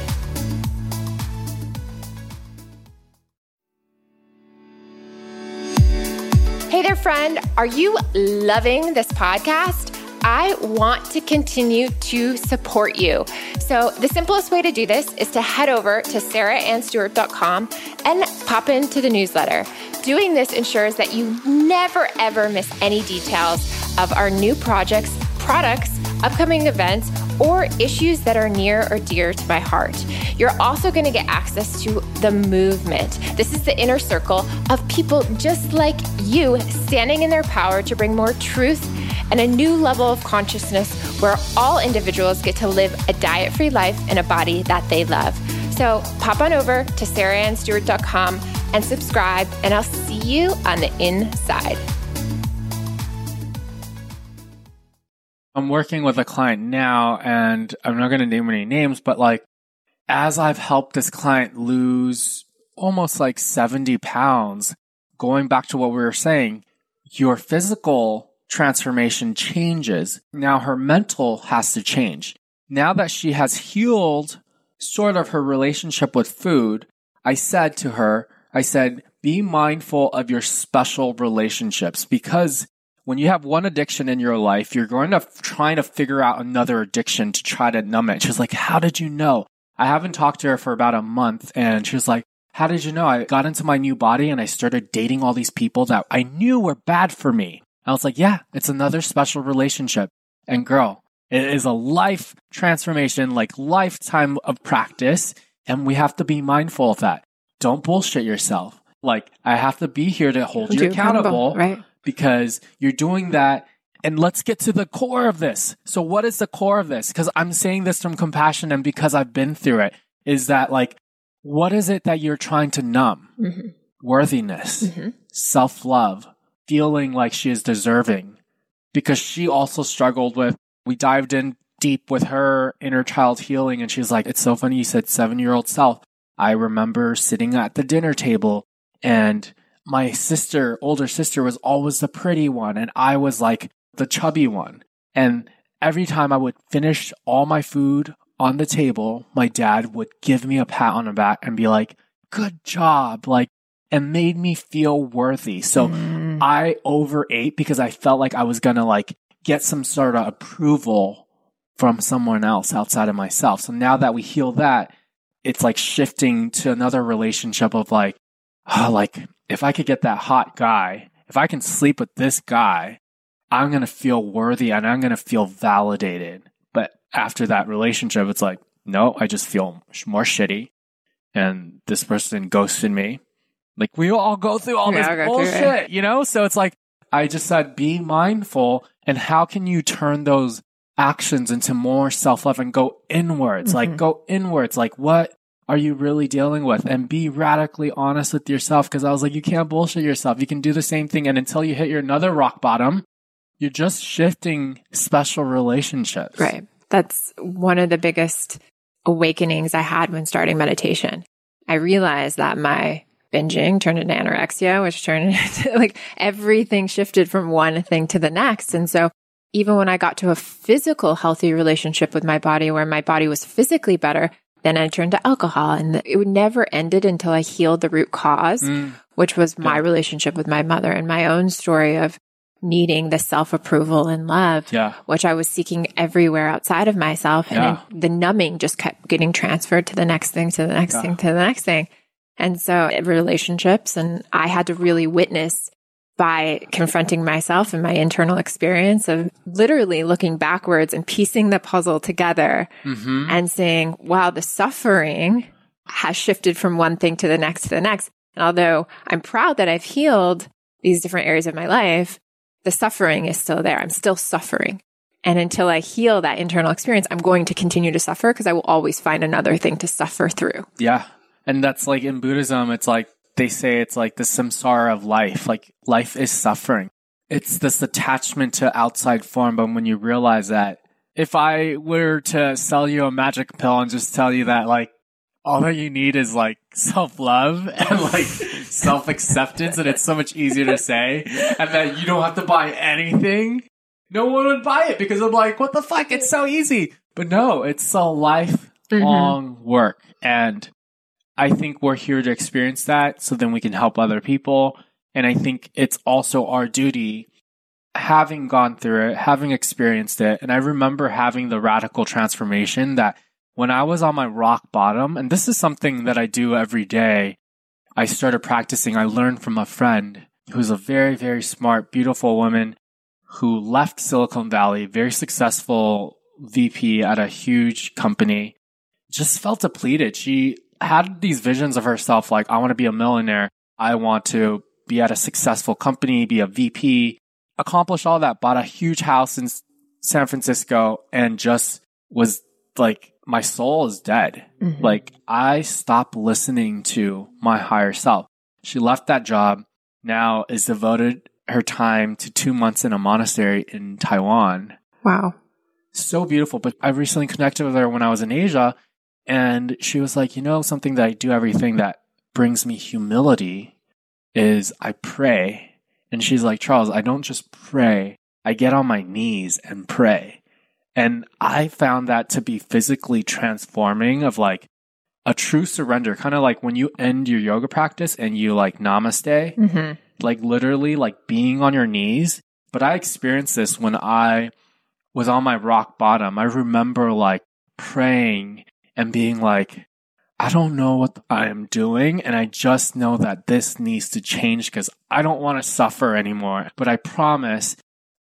Hey there, friend. Are you loving this podcast? I want to continue to support you. So the simplest way to do this is to head over to sarahannstewart.com and pop into the newsletter. Doing this ensures that you never, ever miss any details of our new projects, products, upcoming events, or issues that are near or dear to my heart. You're also going to get access to the movement. This is the inner circle of people just like you standing in their power to bring more truth and a new level of consciousness where all individuals get to live a diet-free life in a body that they love. So pop on over to sarahannstewart.com and subscribe, and I'll see you on the inside. I'm working with a client now, and I'm not going to name any names, but like, as I've helped this client lose almost like 70 pounds, going back to what we were saying, your physical transformation changes. Now her mental has to change. Now that she has healed sort of her relationship with food, I said to her, be mindful of your special relationships, because when you have one addiction in your life, you're going to trying to figure out another addiction to try to numb it. She's like, how did you know? I haven't talked to her for about a month, and she was like, how did you know? I got into my new body and I started dating all these people that I knew were bad for me. I was like, yeah, it's another special relationship. And girl, it is a life transformation, like lifetime of practice, and we have to be mindful of that. Don't bullshit yourself. Like, I have to be here to hold you accountable. Right? Because you're doing that. And let's get to the core of this. So what is the core of this? Because I'm saying this from compassion and because I've been through it, is that like, what is it that you're trying to numb? Mm-hmm. Worthiness, mm-hmm. self-love, feeling like she is deserving. Because she also struggled with, we dived in deep with her inner child healing. And she's like, it's so funny you said 7-year-old self. I remember sitting at the dinner table and my sister, older sister, was always the pretty one, and I was like the chubby one. And every time I would finish all my food on the table, my dad would give me a pat on the back and be like, good job, like, and made me feel worthy. So I overate because I felt like I was going to like get some sort of approval from someone else outside of myself. So now that we heal that, it's like shifting to another relationship of like, oh, like, if I could get that hot guy, if I can sleep with this guy, I'm going to feel worthy and I'm going to feel validated. But after that relationship, it's like, no, I just feel more shitty. And this person ghosted me. Like, we all go through all this bullshit, you know? So it's like, I just said, be mindful. And how can you turn those actions into more self-love and go inwards? Mm-hmm. Like, go inwards. Like, what are you really dealing with? And be radically honest with yourself, because I was like, you can't bullshit yourself. You can do the same thing. And until you hit your another rock bottom, you're just shifting special relationships. Right. That's one of the biggest awakenings I had when starting meditation. I realized that my binging turned into anorexia, which turned into like everything shifted from one thing to the next. And so even when I got to a physical healthy relationship with my body where my body was physically better, then I turned to alcohol, and it never ended until I healed the root cause, which was my relationship with my mother and my own story of needing the self-approval and love, which I was seeking everywhere outside of myself. And then the numbing just kept getting transferred to the next thing, to the next thing, to the next thing. And so relationships, and I had to really witness by confronting myself and my internal experience of literally looking backwards and piecing the puzzle together and saying, wow, the suffering has shifted from one thing to the next to the next. And although I'm proud that I've healed these different areas of my life, the suffering is still there. I'm still suffering. And until I heal that internal experience, I'm going to continue to suffer because I will always find another thing to suffer through. Yeah. And that's like in Buddhism, it's like, they say it's like the samsara of life. Like, life is suffering. It's this attachment to outside form. But when you realize that, if I were to sell you a magic pill and just tell you that, like, all that you need is like self-love and like self-acceptance, and it's so much easier to say, and that you don't have to buy anything, no one would buy it because I'm like, what the fuck? It's so easy. But no, it's a lifelong work. And I think we're here to experience that so then we can help other people. And I think it's also our duty, having gone through it, having experienced it. And I remember having the radical transformation that when I was on my rock bottom, and this is something that I do every day, I started practicing. I learned from a friend who's a very, very smart, beautiful woman who left Silicon Valley, very successful VP at a huge company, just felt depleted. She had these visions of herself like, I want to be a millionaire. I want to be at a successful company, be a VP, accomplished all that, bought a huge house in San Francisco, and just was like, my soul is dead. Mm-hmm. Like, I stopped listening to my higher self. She left that job, now is devoted her time to 2 months in a monastery in Taiwan. Wow. So beautiful. But I recently connected with her when I was in Asia, and she was like, you know, something that I do everything that brings me humility is I pray. And she's like, Charles, I don't just pray. I get on my knees and pray. And I found that to be physically transforming, of like a true surrender, kind of like when you end your yoga practice and you like namaste, mm-hmm. like literally like being on your knees. But I experienced this when I was on my rock bottom. I remember like praying and being like, I don't know what I am doing. And I just know that this needs to change because I don't want to suffer anymore. But I promise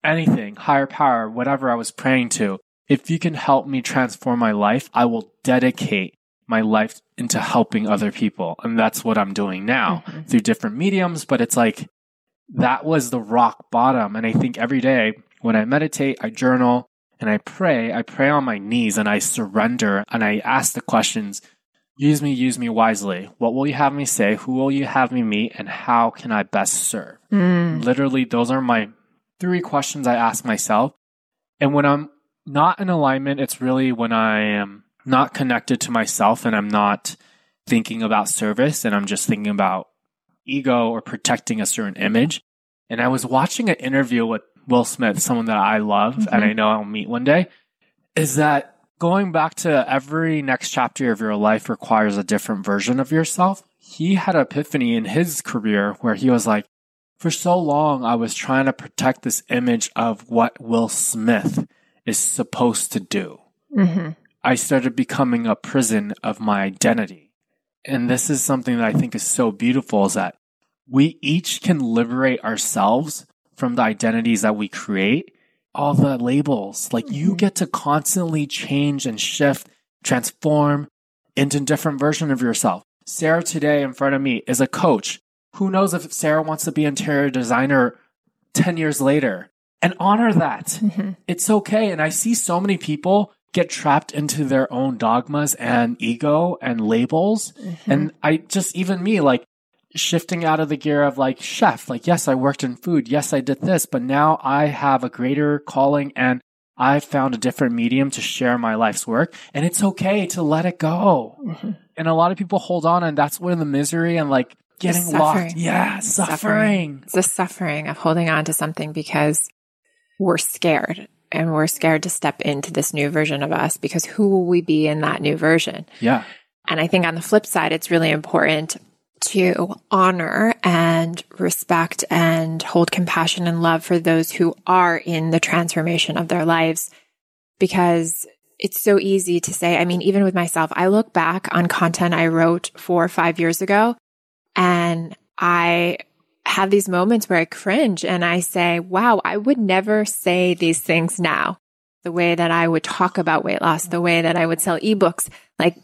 anything, higher power, whatever I was praying to, if you can help me transform my life, I will dedicate my life into helping other people. And that's what I'm doing now mm-hmm. through different mediums. But it's like, that was the rock bottom. And I think every day when I meditate, I journal and I pray on my knees and I surrender and I ask the questions, use me wisely. What will you have me say? Who will you have me meet? And how can I best serve? Mm. Literally, those are my 3 questions I ask myself. And when I'm not in alignment, it's really when I am not connected to myself and I'm not thinking about service and I'm just thinking about ego or protecting a certain image. And I was watching an interview with Will Smith, someone that I love mm-hmm. and I know I'll meet one day, is that going back to every next chapter of your life requires a different version of yourself. He had an epiphany in his career where he was like, for so long, I was trying to protect this image of what Will Smith is supposed to do. Mm-hmm. I started becoming a prison of my identity. And this is something that I think is so beautiful, is that we each can liberate ourselves from the identities that we create, all the labels. Like mm-hmm. you get to constantly change and shift, transform into a different version of yourself. Sarah today in front of me is a coach. Who knows if Sarah wants to be an interior designer 10 years later, and honor that. Mm-hmm. It's okay. And I see so many people get trapped into their own dogmas and ego and labels. Mm-hmm. And I just, even me, like shifting out of the gear of like chef, like, yes, I worked in food. Yes, I did this, but now I have a greater calling and I found a different medium to share my life's work. And it's okay to let it go. Mm-hmm. And a lot of people hold on, and that's where the misery and like, getting lost. Yeah, suffering. It's the suffering of holding on to something because we're scared, and we're scared to step into this new version of us because who will we be in that new version? Yeah. And I think on the flip side, it's really important to honor and respect and hold compassion and love for those who are in the transformation of their lives, because it's so easy to say, I mean, even with myself, I look back on content I wrote 4 or 5 years ago, and I have these moments where I cringe and I say, wow, I would never say these things now. The way that I would talk about weight loss, the way that I would sell ebooks, like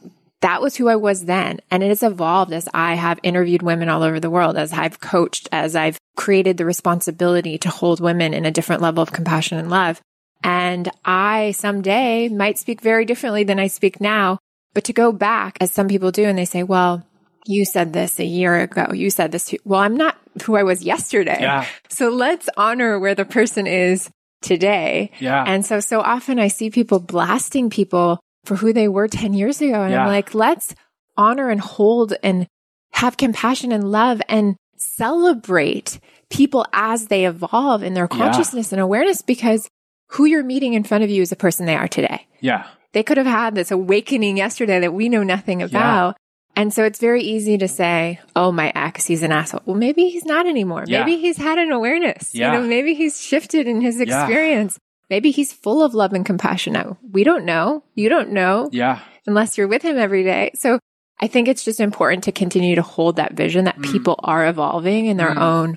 that was who I was then. And it has evolved as I have interviewed women all over the world, as I've coached, as I've created the responsibility to hold women in a different level of compassion and love. And I someday might speak very differently than I speak now, but to go back, as some people do, and they say, well, you said this a year ago. You said this. Well, I'm not who I was yesterday. Yeah. So let's honor where the person is today. Yeah. And so often I see people blasting people for who they were 10 years ago. And yeah. I'm like, let's honor and hold and have compassion and love and celebrate people as they evolve in their consciousness yeah. and awareness, because who you're meeting in front of you is the person they are today. Yeah. They could have had this awakening yesterday that we know nothing about. Yeah. And so it's very easy to say, oh, my ex, he's an asshole. Well, maybe he's not anymore. Yeah. Maybe he's had an awareness. Yeah. You know, maybe he's shifted in his experience. Yeah. Maybe he's full of love and compassion now. We don't know. You don't know. Yeah. Unless you're with him every day. So I think it's just important to continue to hold that vision that people are evolving in their own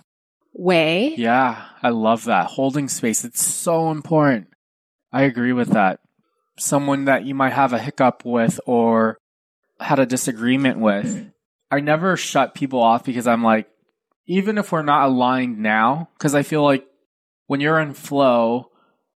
way. Yeah. I love that. Holding space. It's so important. I agree with that. Someone that you might have a hiccup with or had a disagreement with. I never shut people off because I'm like, even if we're not aligned now, because I feel like when you're in flow,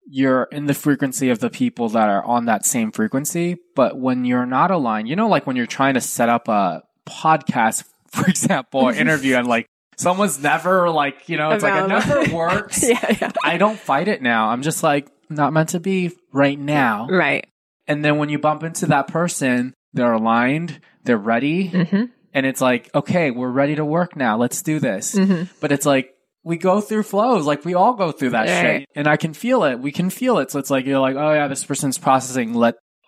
you're in the frequency of the people that are on that same frequency. But when you're not aligned, you know, like when you're trying to set up a podcast, for example, or interview, and like someone's never like, you know, it's like, it never works. Yeah. I don't fight it now. I'm just like, not meant to be right now. Right. And then when you bump into that person, they're aligned, they're ready. Mm-hmm. And it's like, okay, we're ready to work now. Let's do this. Mm-hmm. But it's like, we go through flows. Like we all go through that shit. And I can feel it. We can feel it. So it's like, you're like, oh yeah, this person's processing.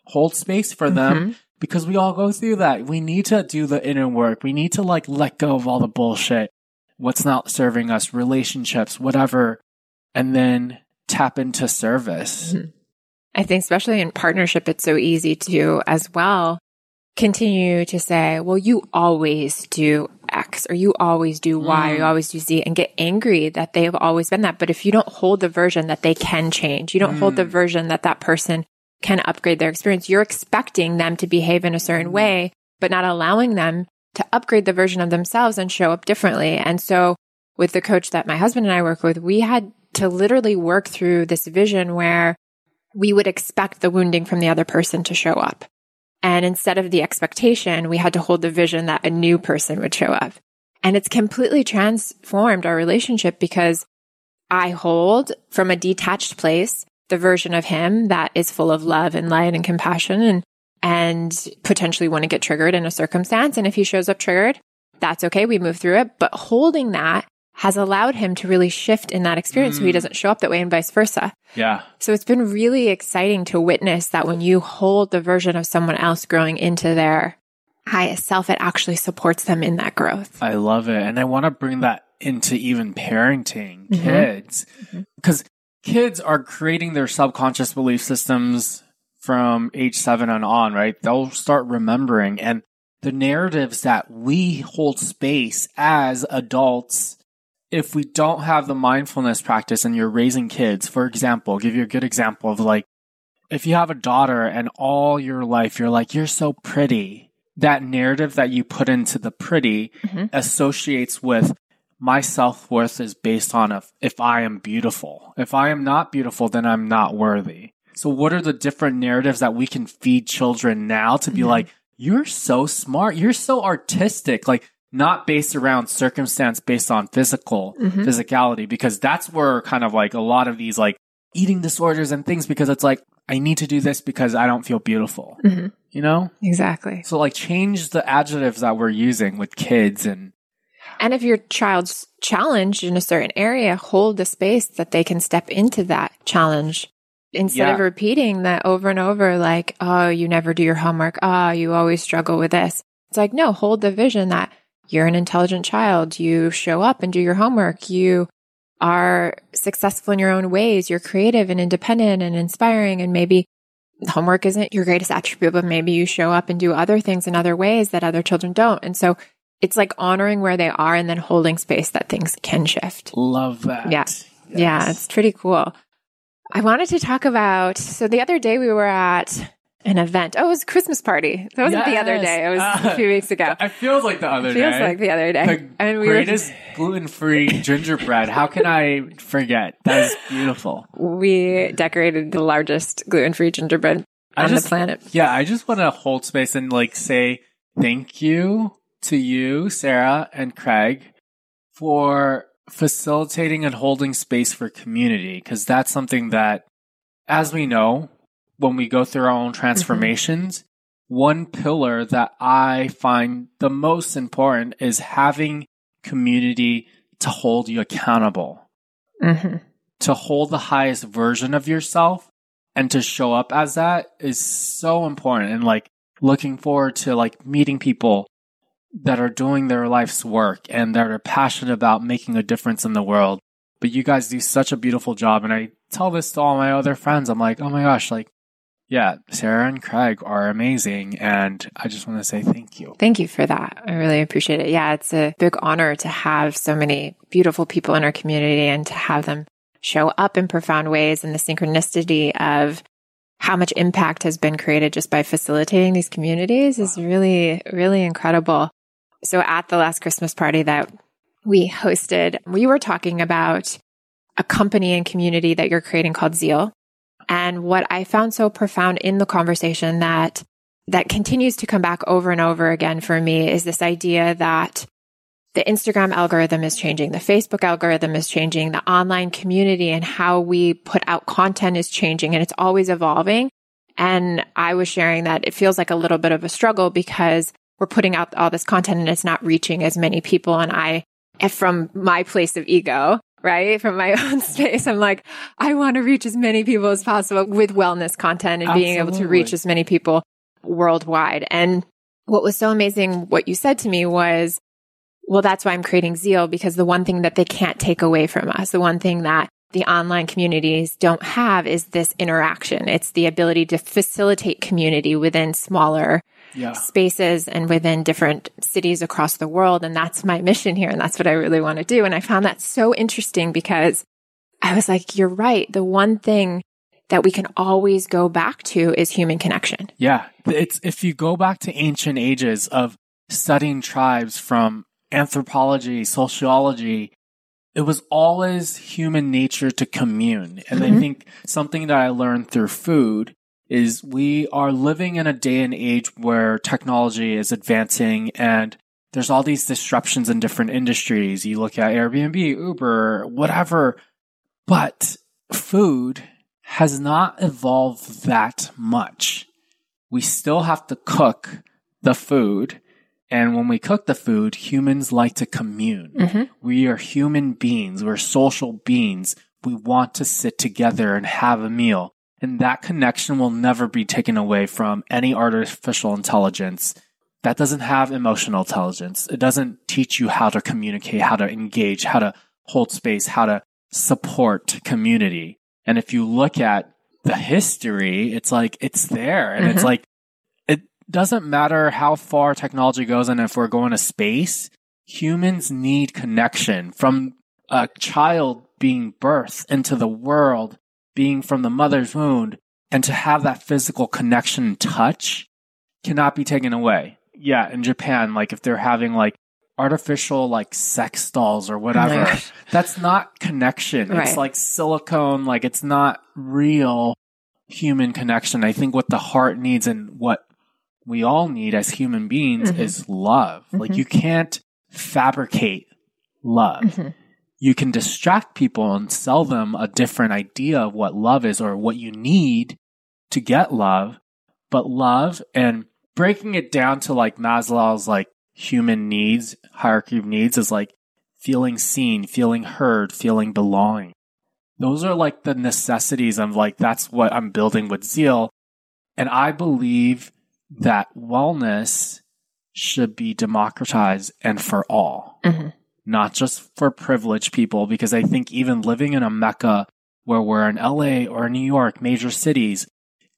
Hold space for them because we all go through that. We need to do the inner work. We need to like, let go of all the bullshit. What's not serving us, relationships, whatever. And then tap into service. Mm-hmm. I think especially in partnership, it's so easy to as well continue to say, well, you always do X or you always do Y, or you always do Z, and get angry that they have always been that. But if you don't hold the version that they can change, you don't hold the version that that person can upgrade their experience, you're expecting them to behave in a certain way, but not allowing them to upgrade the version of themselves and show up differently. And so with the coach that my husband and I work with, we had to literally work through this vision where we would expect the wounding from the other person to show up. And instead of the expectation, we had to hold the vision that a new person would show up. And it's completely transformed our relationship because I hold from a detached place the version of him that is full of love and light and compassion and potentially want to get triggered in a circumstance. And if he shows up triggered, that's okay. We move through it. But holding that has allowed him to really shift in that experience so he doesn't show up that way and vice versa. Yeah. So it's been really exciting to witness that when you hold the version of someone else growing into their highest self, it actually supports them in that growth. I love it. And I want to bring that into even parenting kids, because kids are creating their subconscious belief systems from age 7 and on, right? They'll start remembering. And the narratives that we hold space as adults, if we don't have the mindfulness practice and you're raising kids, for example, I'll give you a good example of like, if you have a daughter and all your life, you're like, you're so pretty. That narrative that you put into the pretty associates with my self-worth is based on if I am beautiful. If I am not beautiful, then I'm not worthy. So what are the different narratives that we can feed children now to be like, you're so smart. You're so artistic. Like, not based around circumstance, based on physicality, because that's where kind of like a lot of these like eating disorders and things, because it's like, I need to do this because I don't feel beautiful, you know? Exactly. So like change the adjectives that we're using with kids. And if your child's challenged in a certain area, hold the space that they can step into that challenge instead of repeating that over and over, like, oh, you never do your homework. Oh, you always struggle with this. It's like, no, hold the vision that you're an intelligent child. You show up and do your homework. You are successful in your own ways. You're creative and independent and inspiring. And maybe homework isn't your greatest attribute, but maybe you show up and do other things in other ways that other children don't. And so it's like honoring where they are and then holding space that things can shift. Love that. Yeah. Yes. Yeah. It's pretty cool. I wanted to talk about, so the other day we were at an event. Oh, it was a Christmas party. That wasn't the other day. It was a few weeks ago. It feels like the other day. It feels like the other day. The greatest gluten-free gingerbread. How can I forget? That is beautiful. We decorated the largest gluten-free gingerbread on the planet. Yeah, I just want to hold space and like say thank you to you, Sarah and Craig, for facilitating and holding space for community, because that's something that, as we know, when we go through our own transformations, one pillar that I find the most important is having community to hold you accountable, to hold the highest version of yourself and to show up as that is so important. And like looking forward to like meeting people that are doing their life's work and that are passionate about making a difference in the world. But you guys do such a beautiful job. And I tell this to all my other friends. I'm like, oh my gosh, like, yeah, Sarah and Craig are amazing. And I just want to say thank you. Thank you for that. I really appreciate it. Yeah, it's a big honor to have so many beautiful people in our community and to have them show up in profound ways, and the synchronicity of how much impact has been created just by facilitating these communities is really, really incredible. So at the last Christmas party that we hosted, we were talking about a company and community that you're creating called Zeal. And what I found so profound in the conversation that continues to come back over and over again for me is this idea that the Instagram algorithm is changing, the Facebook algorithm is changing, the online community and how we put out content is changing, and it's always evolving. And I was sharing that it feels like a little bit of a struggle because we're putting out all this content and it's not reaching as many people. And from my place of ego, right? From my own space, I'm like, I want to reach as many people as possible with wellness content and being able to reach as many people worldwide. And what was so amazing, what you said to me was, well, that's why I'm creating Zeal, because the one thing that they can't take away from us, the one thing that the online communities don't have is this interaction. It's the ability to facilitate community within smaller spaces and within different cities across the world. And that's my mission here. And that's what I really want to do. And I found that so interesting because I was like, you're right. The one thing that we can always go back to is human connection. Yeah. It's if you go back to ancient ages of studying tribes from anthropology, sociology, it was always human nature to commune. And I think something that I learned through food is we are living in a day and age where technology is advancing and there's all these disruptions in different industries. You look at Airbnb, Uber, whatever, but food has not evolved that much. We still have to cook the food. And when we cook the food, humans like to commune. We are human beings. We're social beings. We want to sit together and have a meal. And that connection will never be taken away from any artificial intelligence that doesn't have emotional intelligence. It doesn't teach you how to communicate, how to engage, how to hold space, how to support community. And if you look at the history, it's like, it's there. And it's like, doesn't matter how far technology goes, and if we're going to space, humans need connection. From a child being birthed into the world, being from the mother's womb, and to have that physical connection, touch, cannot be taken away. Yeah, in Japan, like if they're having like artificial like sex dolls or whatever, that's not connection. Right. It's like silicone, like it's not real human connection. I think what the heart needs and what we all need as human beings is love. Like you can't fabricate love. You can distract people and sell them a different idea of what love is or what you need to get love. But love, and breaking it down to like Maslow's like human needs, hierarchy of needs, is like feeling seen, feeling heard, feeling belonging. Those are like the necessities of like, that's what I'm building with Zeal. And I believe that wellness should be democratized and for all, not just for privileged people. Because I think even living in a Mecca where we're in LA or New York, major cities,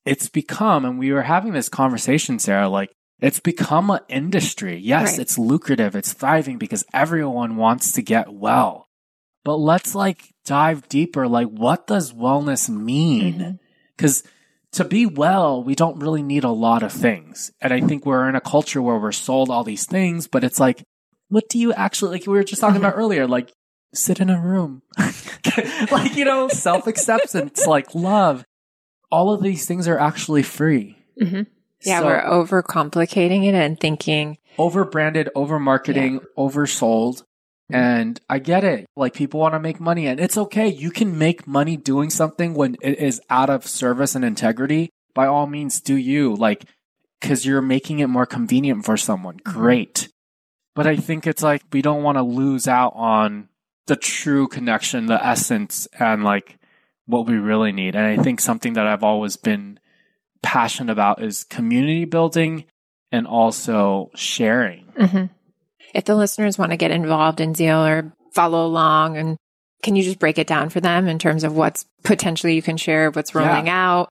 it's become, and we were having this conversation, Sarah, like it's become an industry. Yes, it's lucrative, it's thriving because everyone wants to get well. But let's like dive deeper. Like, what does wellness mean? Because to be well, we don't really need a lot of things. And I think we're in a culture where we're sold all these things, but it's like, what do you actually, like we were just talking about earlier, like sit in a room, like, you know, self-acceptance, like love. All of these things are actually free. Yeah, so, we're overcomplicating it and thinking. Over-branded, over-marketing, oversold. And I get it. Like people want to make money, and it's okay. You can make money doing something when it is out of service and integrity. By all means, do you, like, cause you're making it more convenient for someone. Great. But I think it's like, we don't want to lose out on the true connection, the essence, and like what we really need. And I think something that I've always been passionate about is community building and also sharing. if the listeners want to get involved in Zeal or follow along, and can you just break it down for them in terms of what's potentially you can share, what's rolling out,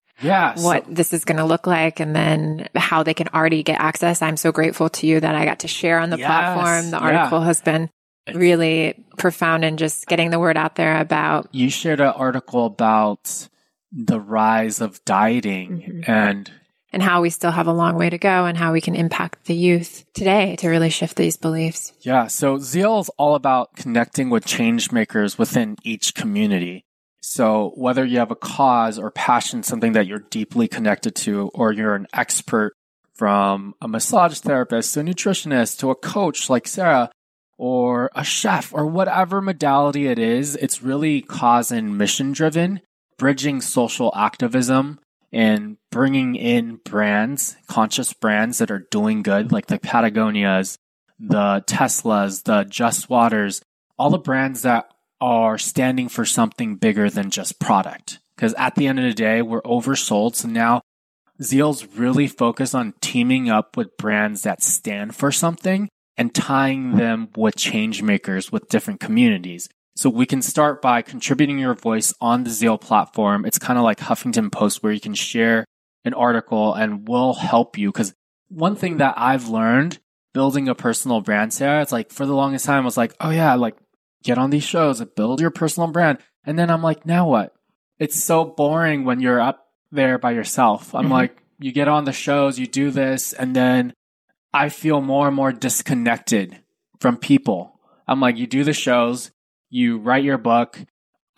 what this is going to look like, and then how they can already get access? I'm so grateful to you that I got to share on the platform. The article has been really profound in just getting the word out there about. You shared an article about the rise of dieting and how we still have a long way to go and how we can impact the youth today to really shift these beliefs. Yeah. So Zeal is all about connecting with change makers within each community. So whether you have a cause or passion, something that you're deeply connected to, or you're an expert, from a massage therapist to a nutritionist to a coach like Sarah, or a chef, or whatever modality it is, it's really cause and mission driven, bridging social activism and bringing in brands, conscious brands that are doing good, like the Patagonias, the Teslas, the Just Waters, all the brands that are standing for something bigger than just product. Because at the end of the day, we're oversold. So now Zeal's really focused on teaming up with brands that stand for something and tying them with change makers with different communities. So we can start by contributing your voice on the Zeal platform. It's kind of like Huffington Post, where you can share an article and we'll help you. Because one thing that I've learned building a personal brand, Sarah, it's like for the longest time, I was like, oh yeah, like get on these shows and build your personal brand. And then I'm like, now what? It's so boring when you're up there by yourself. I'm like, you get on the shows, you do this, and then I feel more and more disconnected from people. I'm like, you do the shows, you write your book.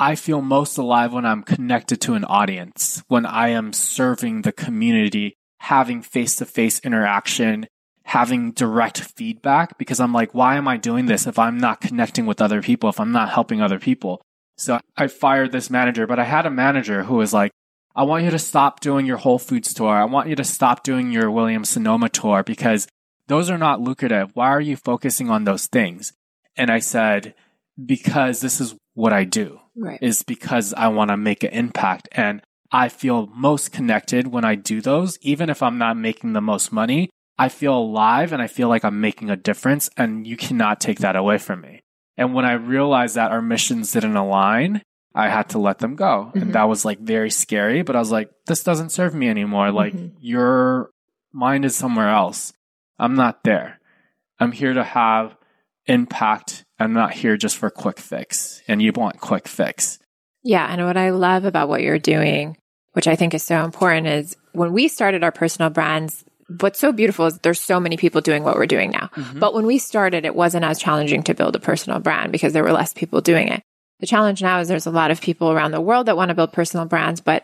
I feel most alive when I'm connected to an audience, when I am serving the community, having face-to-face interaction, having direct feedback, because I'm like, why am I doing this if I'm not connecting with other people, if I'm not helping other people? So I fired this manager, but I had a manager who was like, I want you to stop doing your Whole Foods tour. I want you to stop doing your Williams-Sonoma tour because those are not lucrative. Why are you focusing on those things? And I said, because this is what I do, is because I want to make an impact. And I feel most connected when I do those. Even if I'm not making the most money, I feel alive and I feel like I'm making a difference, and you cannot take that away from me. And when I realized that our missions didn't align, I had to let them go. And that was like very scary, but I was like, this doesn't serve me anymore. Like your mind is somewhere else. I'm not there. I'm here to have impact. I'm not here just for quick fix, and you want quick fix. Yeah. And what I love about what you're doing, which I think is so important, is when we started our personal brands, what's so beautiful is there's so many people doing what we're doing now. But when we started, it wasn't as challenging to build a personal brand because there were less people doing it. The challenge now is there's a lot of people around the world that want to build personal brands, but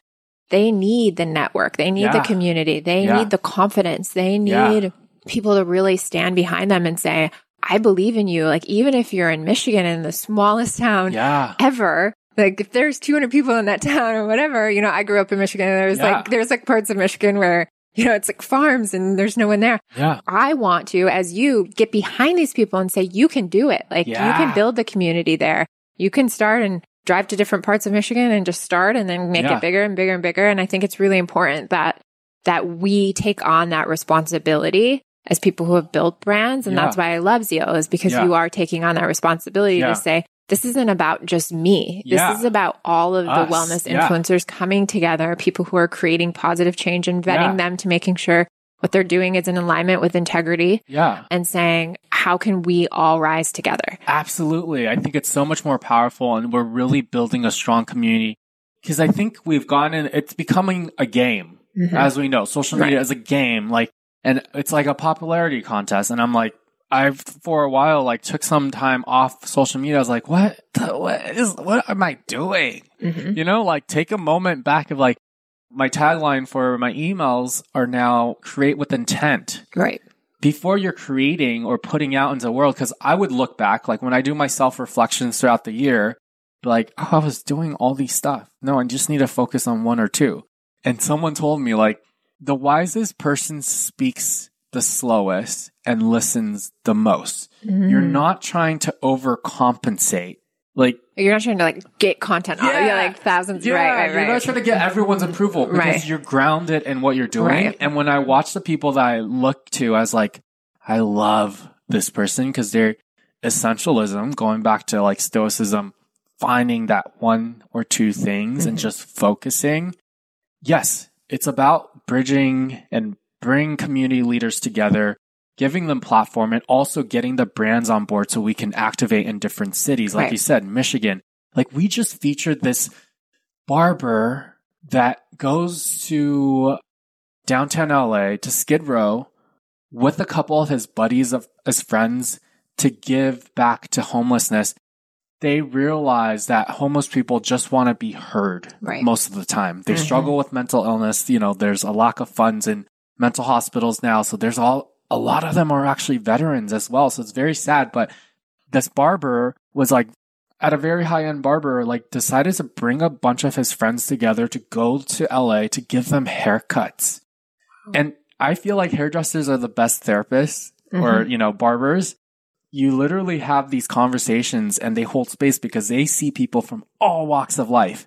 they need the network. They need the community. They need the confidence. They need people to really stand behind them and say, I believe in you. Like, even if you're in Michigan in the smallest town ever, like if there's 200 people in that town or whatever, you know, I grew up in Michigan and there's like, there's like parts of Michigan where, you know, it's like farms and there's no one there. I want to, as you get behind these people and say, you can do it. Like you can build the community there. You can start and drive to different parts of Michigan and just start and then make it bigger and bigger and bigger. And I think it's really important that, we take on that responsibility as people who have built brands. And that's why I love Zeal, is because you are taking on that responsibility to say, this isn't about just me. This is about all of the wellness influencers coming together, people who are creating positive change and vetting them to making sure what they're doing is in alignment with integrity and saying, how can we all rise together? Absolutely. I think it's so much more powerful, and we're really building a strong community because I think we've gone in, it's becoming a game. As we know, social media is a game. Like, and it's like a popularity contest. And I'm like, I've for a while, like took some time off social media. I was like, what am I doing? You know, like take a moment back of like, my tagline for my emails are now create with intent. Before you're creating or putting out into the world, because I would look back, like when I do my self-reflections throughout the year, like, oh, I was doing all these stuff. No, I just need to focus on one or two. And someone told me like, the wisest person speaks the slowest and listens the most. You're not trying to overcompensate. Like, you're not trying to like get content out. You're like thousands. Right. You're not trying to get everyone's approval because you're grounded in what you're doing. And when I watch the people that I look to, I was like, I love this person because their essentialism, going back to like Stoicism, finding that one or two things and just focusing. Yes, it's about bridging and bring community leaders together, giving them platform, and also getting the brands on board so we can activate in different cities. Like you said, Michigan. Like we just featured this barber that goes to downtown LA to Skid Row with a couple of his buddies of his friends to give back to homelessness. They realize that homeless people just want to be heard most of the time. They struggle with mental illness. You know, there's a lack of funds in mental hospitals now. So there's a lot of them are actually veterans as well. So it's very sad. But this barber was like, at a very high-end barber, like decided to bring a bunch of his friends together to go to LA to give them haircuts. And I feel like hairdressers are the best therapists or, you know, barbers. You literally have these conversations and they hold space because they see people from all walks of life.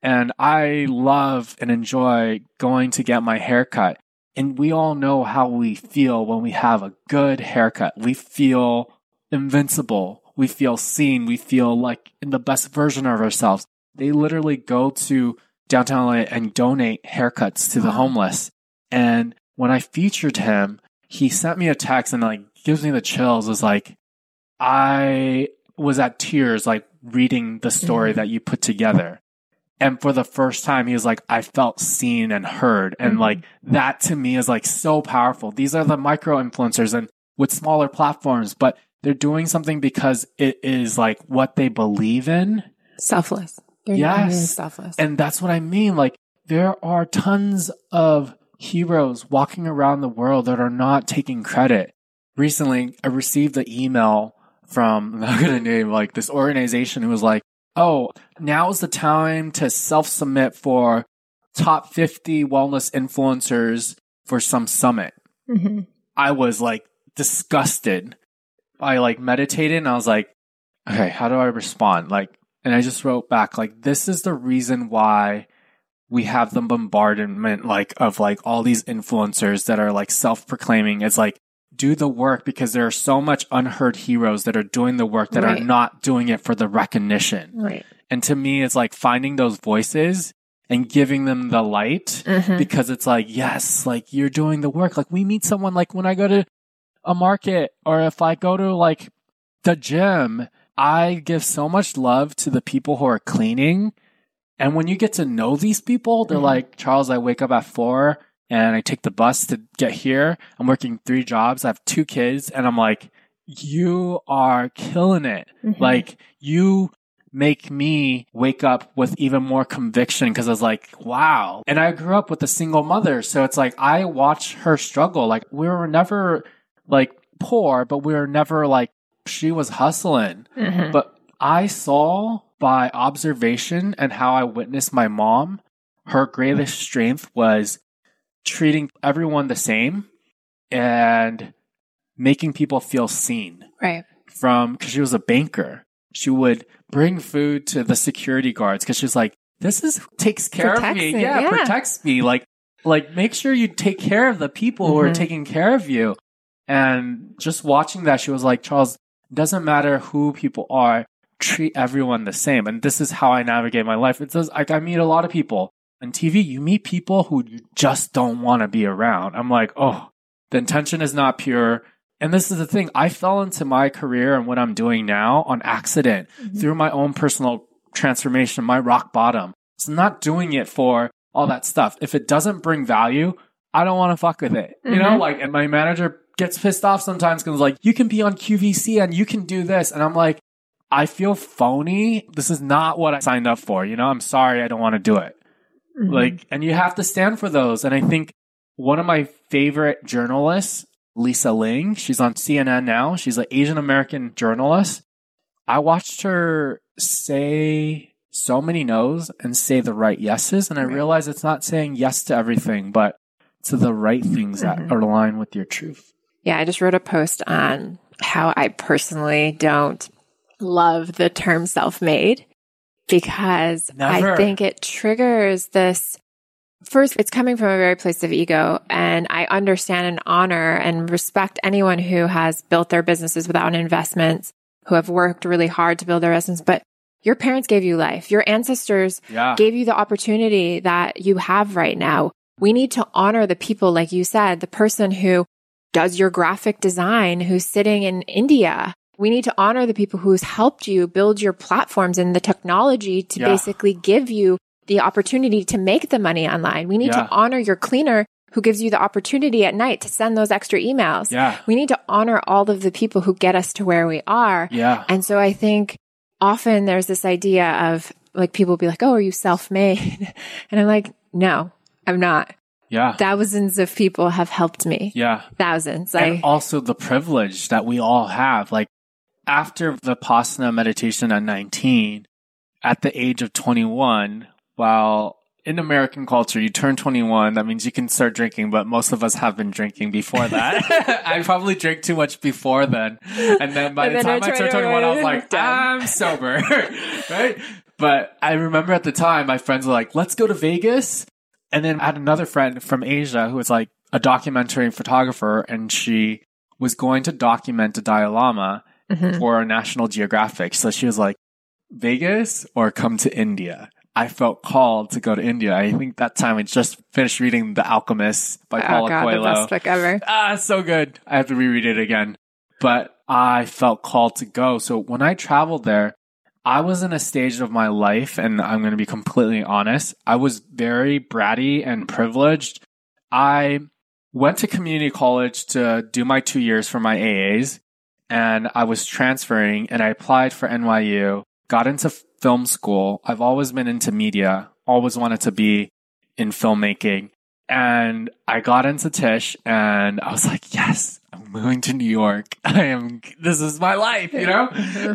And I love and enjoy going to get my haircut. And we all know how we feel when we have a good haircut. We feel invincible. We feel seen. We feel like in the best version of ourselves. They literally go to downtown LA and donate haircuts to the homeless. And when I featured him, he sent me a text and like gives me the chills. It was like, I was at tears, like reading the story that you put together. And for the first time, he was like, I felt seen and heard. And like that to me is like so powerful. These are the micro influencers and with smaller platforms, but they're doing something because it is like what they believe in. Selfless. They're selfless. And that's what I mean. Like there are tons of heroes walking around the world that are not taking credit. Recently, I received an email from, I'm not going to name like this organization who was like, oh, now is the time to self-submit for top 50 wellness influencers for some summit. I was like disgusted. I like meditated and I was like, okay, how do I respond? Like, and I just wrote back, like, this is the reason why we have the bombardment, like, of like all these influencers that are like self-proclaiming. It's like, do the work because there are so much unheard heroes that are doing the work that are not doing it for the recognition. And to me, it's like finding those voices and giving them the light because it's like, yes, like you're doing the work. Like we meet someone, like when I go to a market or if I go to like the gym, I give so much love to the people who are cleaning. And when you get to know these people, they're like, Charles, I wake up at 4 and I take the bus to get here. I'm working 3 jobs. I have 2 kids. And I'm like, you are killing it. Like you make me wake up with even more conviction because I was like, wow. And I grew up with a single mother. So it's like, I watch her struggle. Like we were never like poor, but we were never like, she was hustling. But I saw by observation and how I witnessed my mom, her greatest strength was treating everyone the same and making people feel seen. Because she was a banker. She would bring food to the security guards because she's like, this is takes care protects of me. Yeah, protects me. Like make sure you take care of the people who are taking care of you. And just watching that, she was like, Charles, it doesn't matter who people are, treat everyone the same. And this is how I navigate my life. It's just, like I meet a lot of people. On TV, you meet people who you just don't want to be around. I'm like, oh, the intention is not pure. And this is the thing. I fell into my career and what I'm doing now on accident through my own personal transformation, my rock bottom. So I'm not doing it for all that stuff. If it doesn't bring value, I don't want to fuck with it. You know, like, and my manager gets pissed off sometimes because like, you can be on QVC and you can do this. And I'm like, I feel phony. This is not what I signed up for. You know, I'm sorry. I don't want to do it. Like, and you have to stand for those. And I think one of my favorite journalists, Lisa Ling, she's on CNN now. She's an Asian American journalist. I watched her say so many no's and say the right yeses. And I realized it's not saying yes to everything, but to the right things that are aligned with your truth. Yeah. I just wrote a post on how I personally don't love the term self-made. Because I think it triggers this First, it's coming from a very place of ego, and I understand and honor and respect anyone who has built their businesses without investments, who have worked really hard to build their business, but your parents gave you life. Your ancestors gave you the opportunity that you have right now. We need to honor the people, like you said, the person who does your graphic design, who's sitting in India. We need to honor the people who's helped you build your platforms and the technology to basically give you the opportunity to make the money online. We need to honor your cleaner who gives you the opportunity at night to send those extra emails. Yeah. We need to honor all of the people who get us to where we are. Yeah. And so I think often there's this idea of like, people will be like, oh, are you self-made? And I'm like, no, I'm not. Yeah. Thousands of people have helped me. Yeah. Thousands. And also the privilege that we all have. Like after the Vipassana meditation at 19, at the age of 21, while in American culture, you turn 21, that means you can start drinking, but most of us have been drinking before that. I probably drank too much before then. And then by the time I turned 21, I was like, I'm sober. Right? But I remember at the time, my friends were like, let's go to Vegas. And then I had another friend from Asia who was like a documentary photographer, and she was going to document the Dalai Lama for National Geographic. So she was like, Vegas or come to India? I felt called to go to India. I think that time I just finished reading The Alchemist by Paulo Coelho. The best book ever. Ah, so good. I have to reread it again. But I felt called to go. So when I traveled there, I was in a stage of my life, and I'm going to be completely honest, I was very bratty and privileged. I went to community college to do my 2 years for my AAs, and I was transferring, and I applied for NYU, got into film school. I've always been into media, always wanted to be in filmmaking. And I got into Tisch, and I was like, yes, I'm moving to New York. This is my life, you know?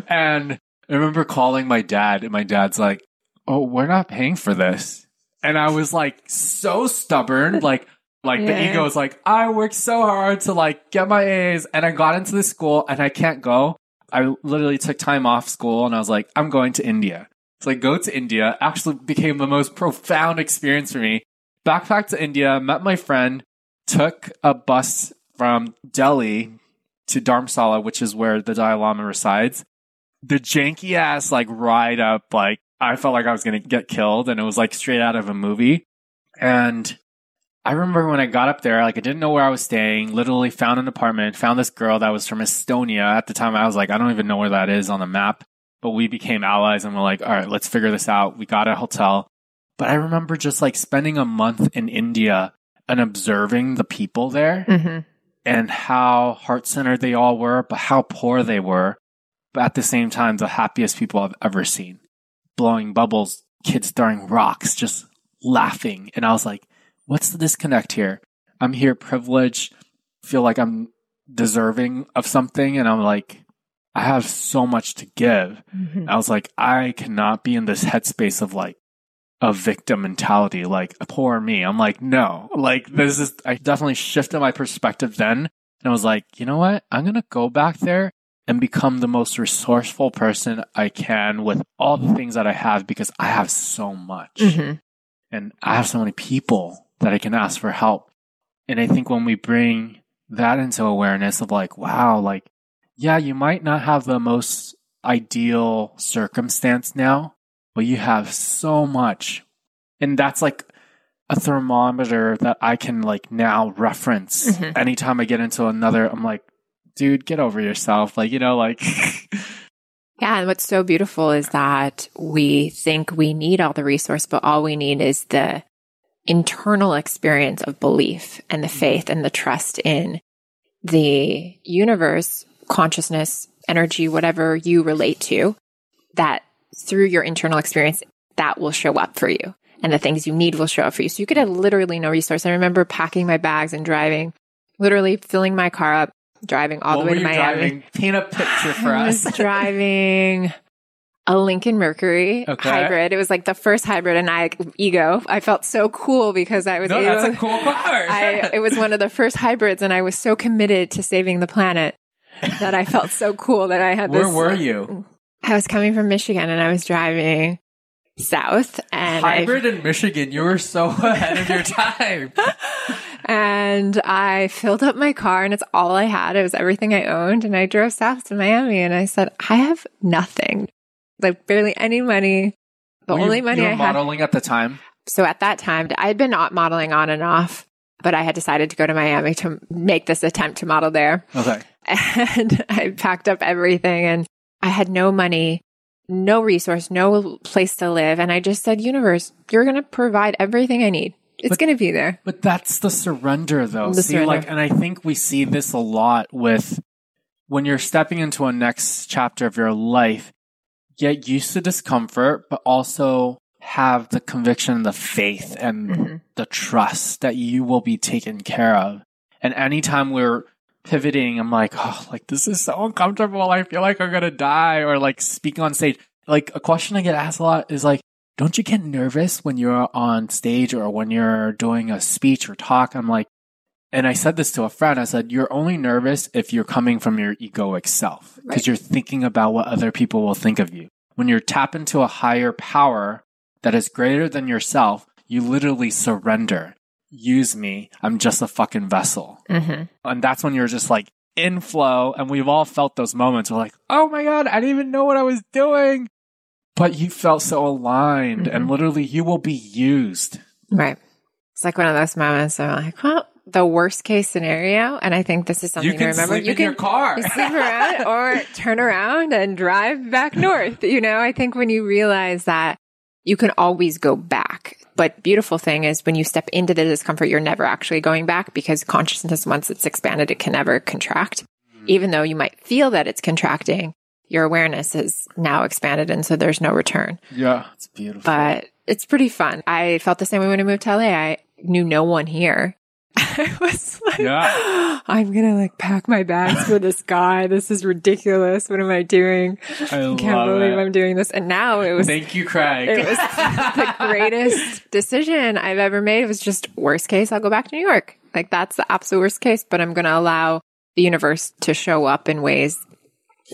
And I remember calling my dad, and my dad's like, oh, we're not paying for this. And I was like so stubborn, like the ego is like, I worked so hard to like get my A's, and I got into this school and I can't go. I literally took time off school and I was like, I'm going to India. So I go to India, actually became the most profound experience for me. Backpacked to India, met my friend, took a bus from Delhi to Dharamsala, which is where the Dalai Lama resides. The janky ass like ride up, like I felt like I was going to get killed, and it was like straight out of a movie. And I remember when I got up there, like I didn't know where I was staying, literally found an apartment, found this girl that was from Estonia. At the time I was like, I don't even know where that is on the map, but we became allies and we're like, all right, let's figure this out. We got a hotel. But I remember just like spending a month in India and observing the people there and how heart-centered they all were, but how poor they were. But at the same time, the happiest people I've ever seen. Blowing bubbles, kids throwing rocks, just laughing. And I was like, what's the disconnect here? I'm here privileged, feel like I'm deserving of something. And I'm like, I have so much to give. I was like, I cannot be in this headspace of like a victim mentality, like a poor me. I'm like, no, like this is, I definitely shifted my perspective then. And I was like, you know what? I'm going to go back there and become the most resourceful person I can with all the things that I have, because I have so much. And I have so many people that I can ask for help. And I think when we bring that into awareness of like, wow, like, yeah, you might not have the most ideal circumstance now, but you have so much. And that's like a thermometer that I can like now reference. Anytime I get into another, I'm like, dude, get over yourself. Like, you know, like. Yeah. And what's so beautiful is that we think we need all the resource, but all we need is the internal experience of belief and the faith and the trust in the universe, consciousness, energy, whatever you relate to, that through your internal experience, that will show up for you. And the things you need will show up for you. So you could have literally no resource. I remember packing my bags and driving, literally filling my car up, driving all the way to Miami. Driving? Paint a picture for us. I was driving a Lincoln Mercury hybrid. It was like the first hybrid, and I felt so cool because I was able. That's a cool car. It was one of the first hybrids, and I was so committed to saving the planet that I felt so cool that I had this. Where were you? I was coming from Michigan, and I was driving south. And hybrid in Michigan. You were so ahead of your time. And I filled up my car, and it's all I had. It was everything I owned. And I drove south to Miami, and I said, I have nothing. Like barely any money. The only money I had. You were modeling at the time? So at that time, I had been modeling on and off, but I had decided to go to Miami to make this attempt to model there. Okay. And I packed up everything, and I had no money, no resource, no place to live. And I just said, universe, you're going to provide everything I need. It's going to be there. But that's the surrender, though. And I think we see this a lot with when you're stepping into a next chapter of your life, get used to discomfort, but also have the conviction, the faith, and the trust that you will be taken care of. And anytime we're pivoting, I'm like, oh, like this is so uncomfortable. I feel like I'm going to die. Or like speaking on stage. Like a question I get asked a lot is like, don't you get nervous when you're on stage or when you're doing a speech or talk? I'm like, and I said this to a friend, I said, you're only nervous if you're coming from your egoic self, because you're thinking about what other people will think of you. When you're tapped into a higher power that is greater than yourself, you literally surrender. Use me. I'm just a fucking vessel. And that's when you're just like in flow. And we've all felt those moments. We're like, oh my God, I didn't even know what I was doing. But you felt so aligned and literally you will be used. Right. It's like one of those moments where I'm like, well, the worst case scenario. And I think this is something to remember. You can sleep in your car. You sleep around or turn around and drive back north. You know, I think when you realize that you can always go back. But beautiful thing is when you step into the discomfort, you're never actually going back, because consciousness, once it's expanded, it can never contract. Even though you might feel that it's contracting, your awareness is now expanded, and so there's no return. Yeah, it's beautiful. But it's pretty fun. I felt the same way when I moved to LA. I knew no one here. I was like, I'm going to like pack my bags for this guy. This is ridiculous. What am I doing? I can't believe I'm doing this. And now it was... Thank you, Craig. It was the greatest decision I've ever made. It was just, worst case, I'll go back to New York. Like, that's the absolute worst case, but I'm going to allow the universe to show up in ways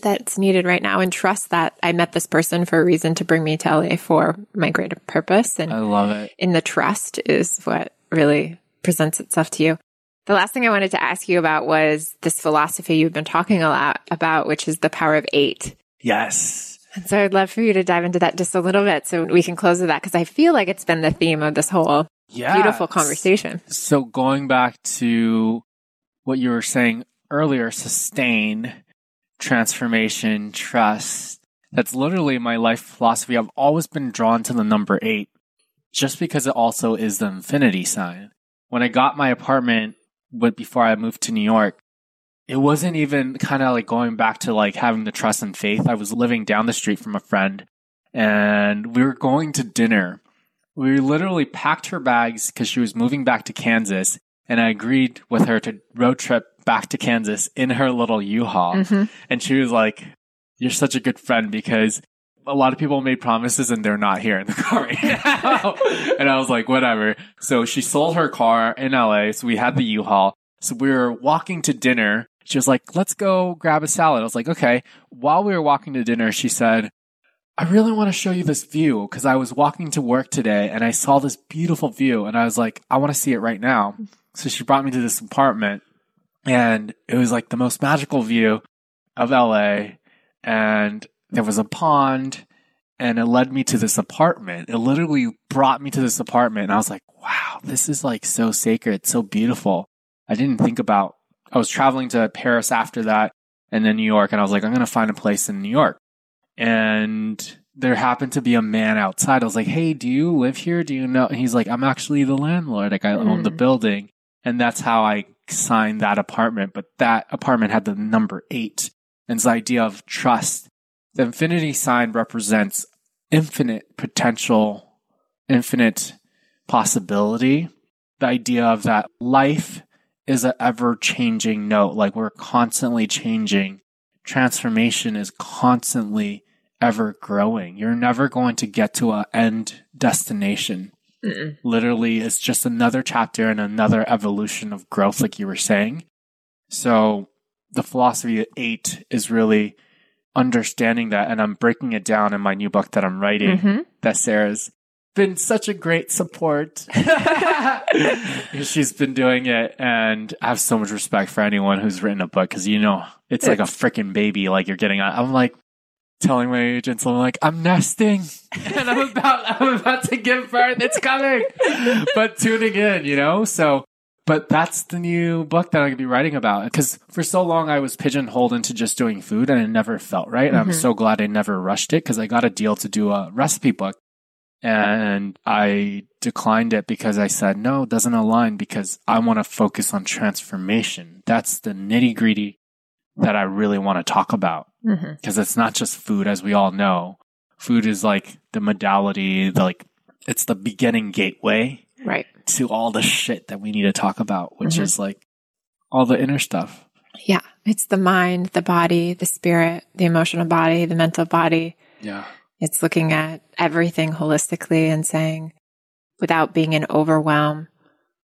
that's needed right now, and trust that I met this person for a reason to bring me to LA for my greater purpose. And I love it. In the trust is what really presents itself to you. The last thing I wanted to ask you about was this philosophy you've been talking a lot about, which is the power of eight. Yes. And so I'd love for you to dive into that just a little bit so we can close with that, because I feel like it's been the theme of this whole beautiful conversation. So going back to what you were saying earlier, sustain, transformation, trust. That's literally my life philosophy. I've always been drawn to the number 8, just because it also is the infinity sign. When I got my apartment, but before I moved to New York, it wasn't even kind of like going back to like having the trust and faith. I was living down the street from a friend, and we were going to dinner. We literally packed her bags because she was moving back to Kansas, and I agreed with her to road trip back to Kansas in her little U-Haul. And she was like, you're such a good friend, because a lot of people made promises and they're not here in the car right now. And I was like, whatever. So she sold her car in LA. So we had the U-Haul. So we were walking to dinner. She was like, let's go grab a salad. I was like, okay. While we were walking to dinner, she said, I really want to show you this view, because I was walking to work today and I saw this beautiful view, and I was like, I want to see it right now. So she brought me to this apartment. And it was like the most magical view of LA. And there was a pond, and it led me to this apartment. It literally brought me to this apartment. And I was like, wow, this is like so sacred, so beautiful. I didn't think about, I was traveling to Paris after that and then New York. And I was like, I'm going to find a place in New York. And there happened to be a man outside. I was like, hey, do you live here? Do you know? And he's like, I'm actually the landlord. Like, I own the building. And that's how I signed that apartment. But that apartment had the number 8. And it's the idea of trust. The infinity sign represents infinite potential, infinite possibility. The idea of that life is an ever-changing note. Like, we're constantly changing. Transformation is constantly ever-growing. You're never going to get to an end destination. Literally, it's just another chapter and another evolution of growth, like you were saying. So the philosophy of 8 is really understanding that, and I'm breaking it down in my new book that I'm writing, that Sarah's been such a great support. She's been doing it, and I have so much respect for anyone who's written a book, because you know it's like a freaking baby. Like you're getting out. I'm like telling my agents, I'm like, I'm nesting, and I'm about to give birth. It's coming, but tuning in, you know. So, but that's the new book that I'm gonna be writing about, because for so long I was pigeonholed into just doing food, and it never felt right. And I'm so glad I never rushed it, because I got a deal to do a recipe book. And I declined it because I said, no, it doesn't align, because I want to focus on transformation. That's the nitty gritty that I really want to talk about, because it's not just food, as we all know. Food is like the modality, it's the beginning gateway to all the shit that we need to talk about, which is like all the inner stuff. Yeah. It's the mind, the body, the spirit, the emotional body, the mental body. Yeah. It's looking at everything holistically and saying, without being an overwhelm,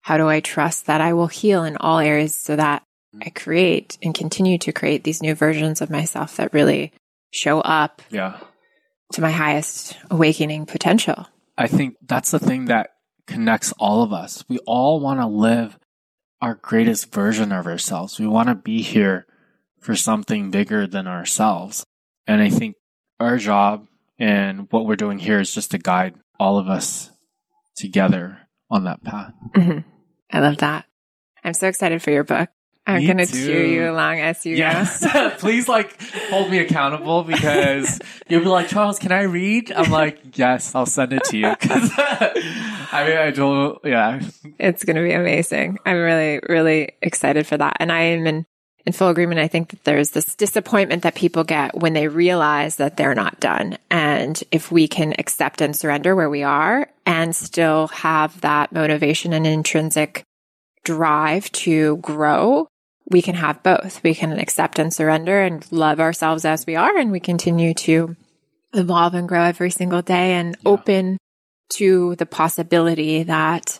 how do I trust that I will heal in all areas so that I create and continue to create these new versions of myself that really show up to my highest awakening potential? I think that's the thing that connects all of us. We all want to live our greatest version of ourselves. We want to be here for something bigger than ourselves. And I think our job and what we're doing here is just to guide all of us together on that path. I love that. I'm so excited for your book. I'm going to cheer you along as you go. Please hold me accountable, because you'll be like, Charles, can I read? I'm like, yes, I'll send it to you. It's going to be amazing. I'm really, really excited for that. And I am in full agreement. I think that there's this disappointment that people get when they realize that they're not done. And if we can accept and surrender where we are and still have that motivation and intrinsic drive to grow, we can have both. We can accept and surrender and love ourselves as we are, and we continue to evolve and grow every single day, and open to the possibility that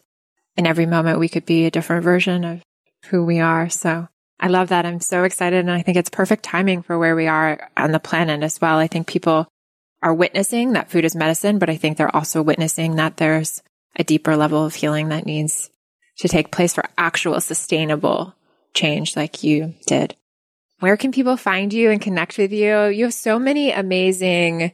in every moment we could be a different version of who we are. So I love that. I'm so excited. And I think it's perfect timing for where we are on the planet as well. I think people are witnessing that food is medicine, but I think they're also witnessing that there's a deeper level of healing that needs to take place for actual sustainable change like you did. Where can people find you and connect with you? You have so many amazing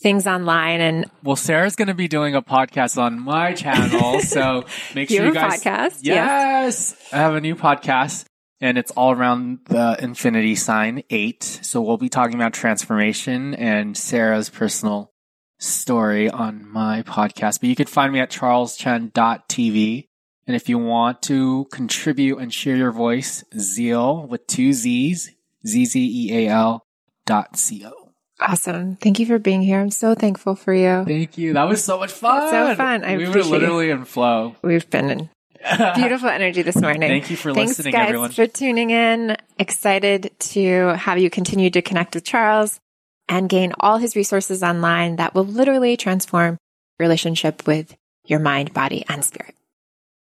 things online, and Sarah's going to be doing a podcast on my channel. So make sure you guys podcast. Yes. I have a new podcast. And it's all around the infinity sign 8. So we'll be talking about transformation and Sarah's personal story on my podcast. But you can find me at charleschen.tv. And if you want to contribute and share your voice, Zeal with 2 Z's, ZZEAL.co. Awesome. Thank you for being here. I'm so thankful for you. Thank you. That was so much fun. So fun. We were literally in flow. We've been in beautiful energy this morning. Thank you for listening, guys, everyone. Thanks for tuning in. Excited to have you continue to connect with Charles and gain all his resources online that will literally transform your relationship with your mind, body, and spirit.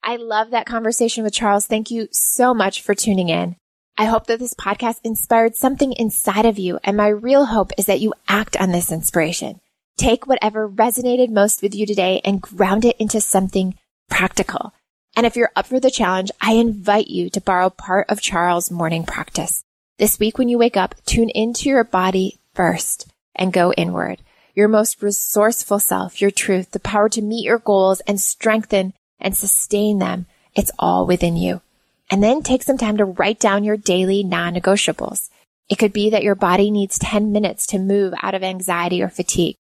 I love that conversation with Charles. Thank you so much for tuning in. I hope that this podcast inspired something inside of you, and my real hope is that you act on this inspiration. Take whatever resonated most with you today and ground it into something practical. And if you're up for the challenge, I invite you to borrow part of Charles' morning practice. This week when you wake up, tune into your body first and go inward. Your most resourceful self, your truth, the power to meet your goals and strengthen and sustain them, it's all within you. And then take some time to write down your daily non-negotiables. It could be that your body needs 10 minutes to move out of anxiety or fatigue.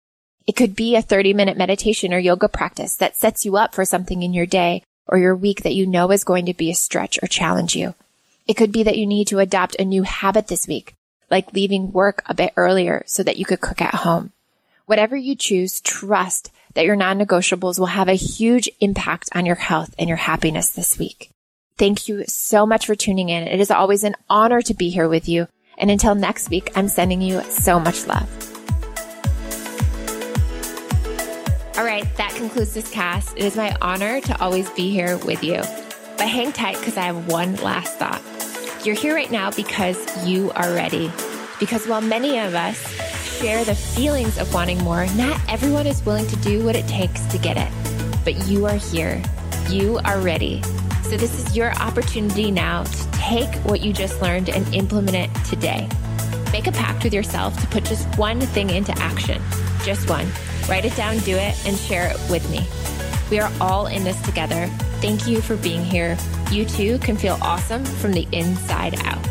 It could be a 30-minute meditation or yoga practice that sets you up for something in your day or your week that you know is going to be a stretch or challenge you. It could be that you need to adopt a new habit this week, like leaving work a bit earlier so that you could cook at home. Whatever you choose, trust that your non-negotiables will have a huge impact on your health and your happiness this week. Thank you so much for tuning in. It is always an honor to be here with you. And until next week, I'm sending you so much love. All right, that concludes this cast. It is my honor to always be here with you. But hang tight, because I have one last thought. You're here right now because you are ready. Because while many of us share the feelings of wanting more, not everyone is willing to do what it takes to get it. But you are here. You are ready. So this is your opportunity now to take what you just learned and implement it today. Make a pact with yourself to put just one thing into action. Just one. Write it down, do it, and share it with me. We are all in this together. Thank you for being here. You too can feel awesome from the inside out.